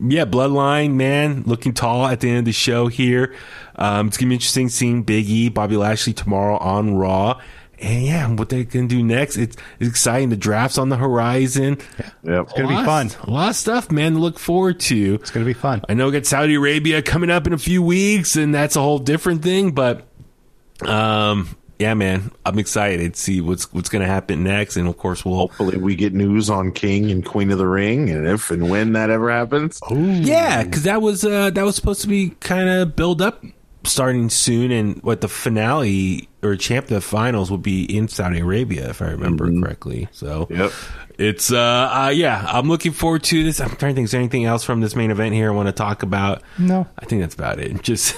yeah, Bloodline, man, looking tall at the end of the show here. Um, it's going to be interesting seeing Big E, Bobby Lashley tomorrow on Raw. And yeah, what they can do next, it's, it's exciting. The draft's on the horizon. Yeah. Yep. It's going to be fun. A lot of stuff, man, to look forward to. It's going to be fun. I know we got Saudi Arabia coming up in a few weeks, and that's a whole different thing. But um, yeah, man, I'm excited to see what's what's going to happen next. And, of course, we'll hopefully we get news on King and Queen of the Ring, and if and when that ever happens. Ooh. Yeah, because that was uh, that was supposed to be kind of build up starting soon, and what the finale or champ the finals will be in Saudi Arabia, if I remember mm-hmm. correctly. So yep. it's uh, uh yeah, I'm looking forward to this. I'm trying to think, is there anything else from this main event here I want to talk about? No, I think that's about it. Just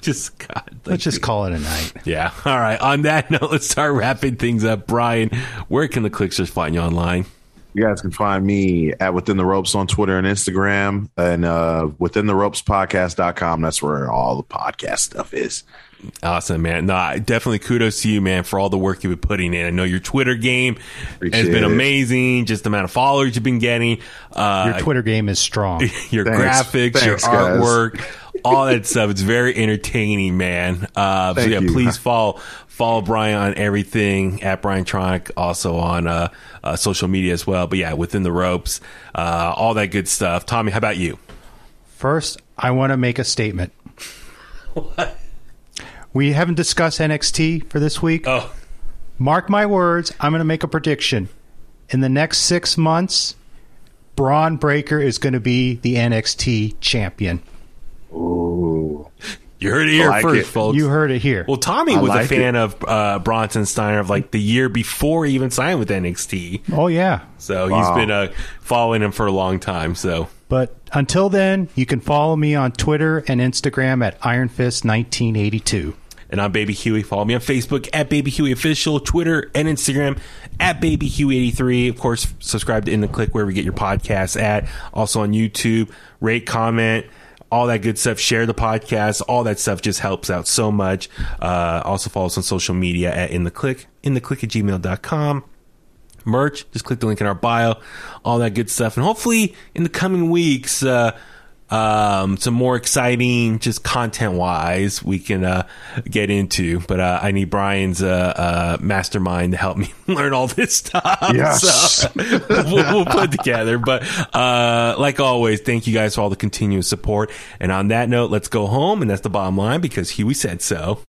just God, like, let's just call it a night. Yeah. All right. On that note, let's start wrapping things up. Brian, where can the Clicksters find you online? You guys can find me at Within the Ropes on Twitter and Instagram, and uh, within the ropes podcast dot com. That's where all the podcast stuff is. Awesome, man. No, definitely kudos to you, man, for all the work you've been putting in. I know your Twitter game Appreciate has been amazing. It. Just the amount of followers you've been getting. Uh, your Twitter game is strong. Your Thanks. graphics, Thanks, your artwork, guys. All that stuff. It's very entertaining, man. Uh, so yeah, you. please follow follow Brian on everything at Brian Tronic, also on uh, uh, social media as well. But yeah, Within the Ropes, uh, all that good stuff. Tommy, how about you? First, I want to make a statement. What? We haven't discussed N X T for this week. Oh. Mark my words, I'm going to make a prediction. In the next six months, Braun Breaker is going to be the N X T champion. Ooh. You heard it here like first, it. folks. You heard it here. Well, Tommy I was like a fan it. of uh, Bronson Steiner of like the year before he even signed with N X T. Oh, yeah. So wow. he's been uh, following him for a long time. So. But until then, you can follow me on Twitter and Instagram at Iron Fist nineteen eighty-two. And I'm Baby Huey. Follow me on Facebook at Baby Huey Official, Twitter and Instagram at Baby Huey eighty-three. Of course, subscribe to In the Click wherever you get your podcasts at. Also on YouTube, rate, comment, all that good stuff. Share the podcast. All that stuff just helps out so much. Uh, also follow us on social media at In the Click, in the click at gmail dot com. Merch, just click the link in our bio, all that good stuff. And hopefully in the coming weeks, uh, um, some more exciting, just content wise, we can uh, get into. But uh, I need Brian's uh, uh, mastermind to help me learn all this stuff. Yes. So we'll, we'll put together. But uh, like always, thank you guys for all the continuous support. And on that note, let's go home. And that's the bottom line because Huey said so.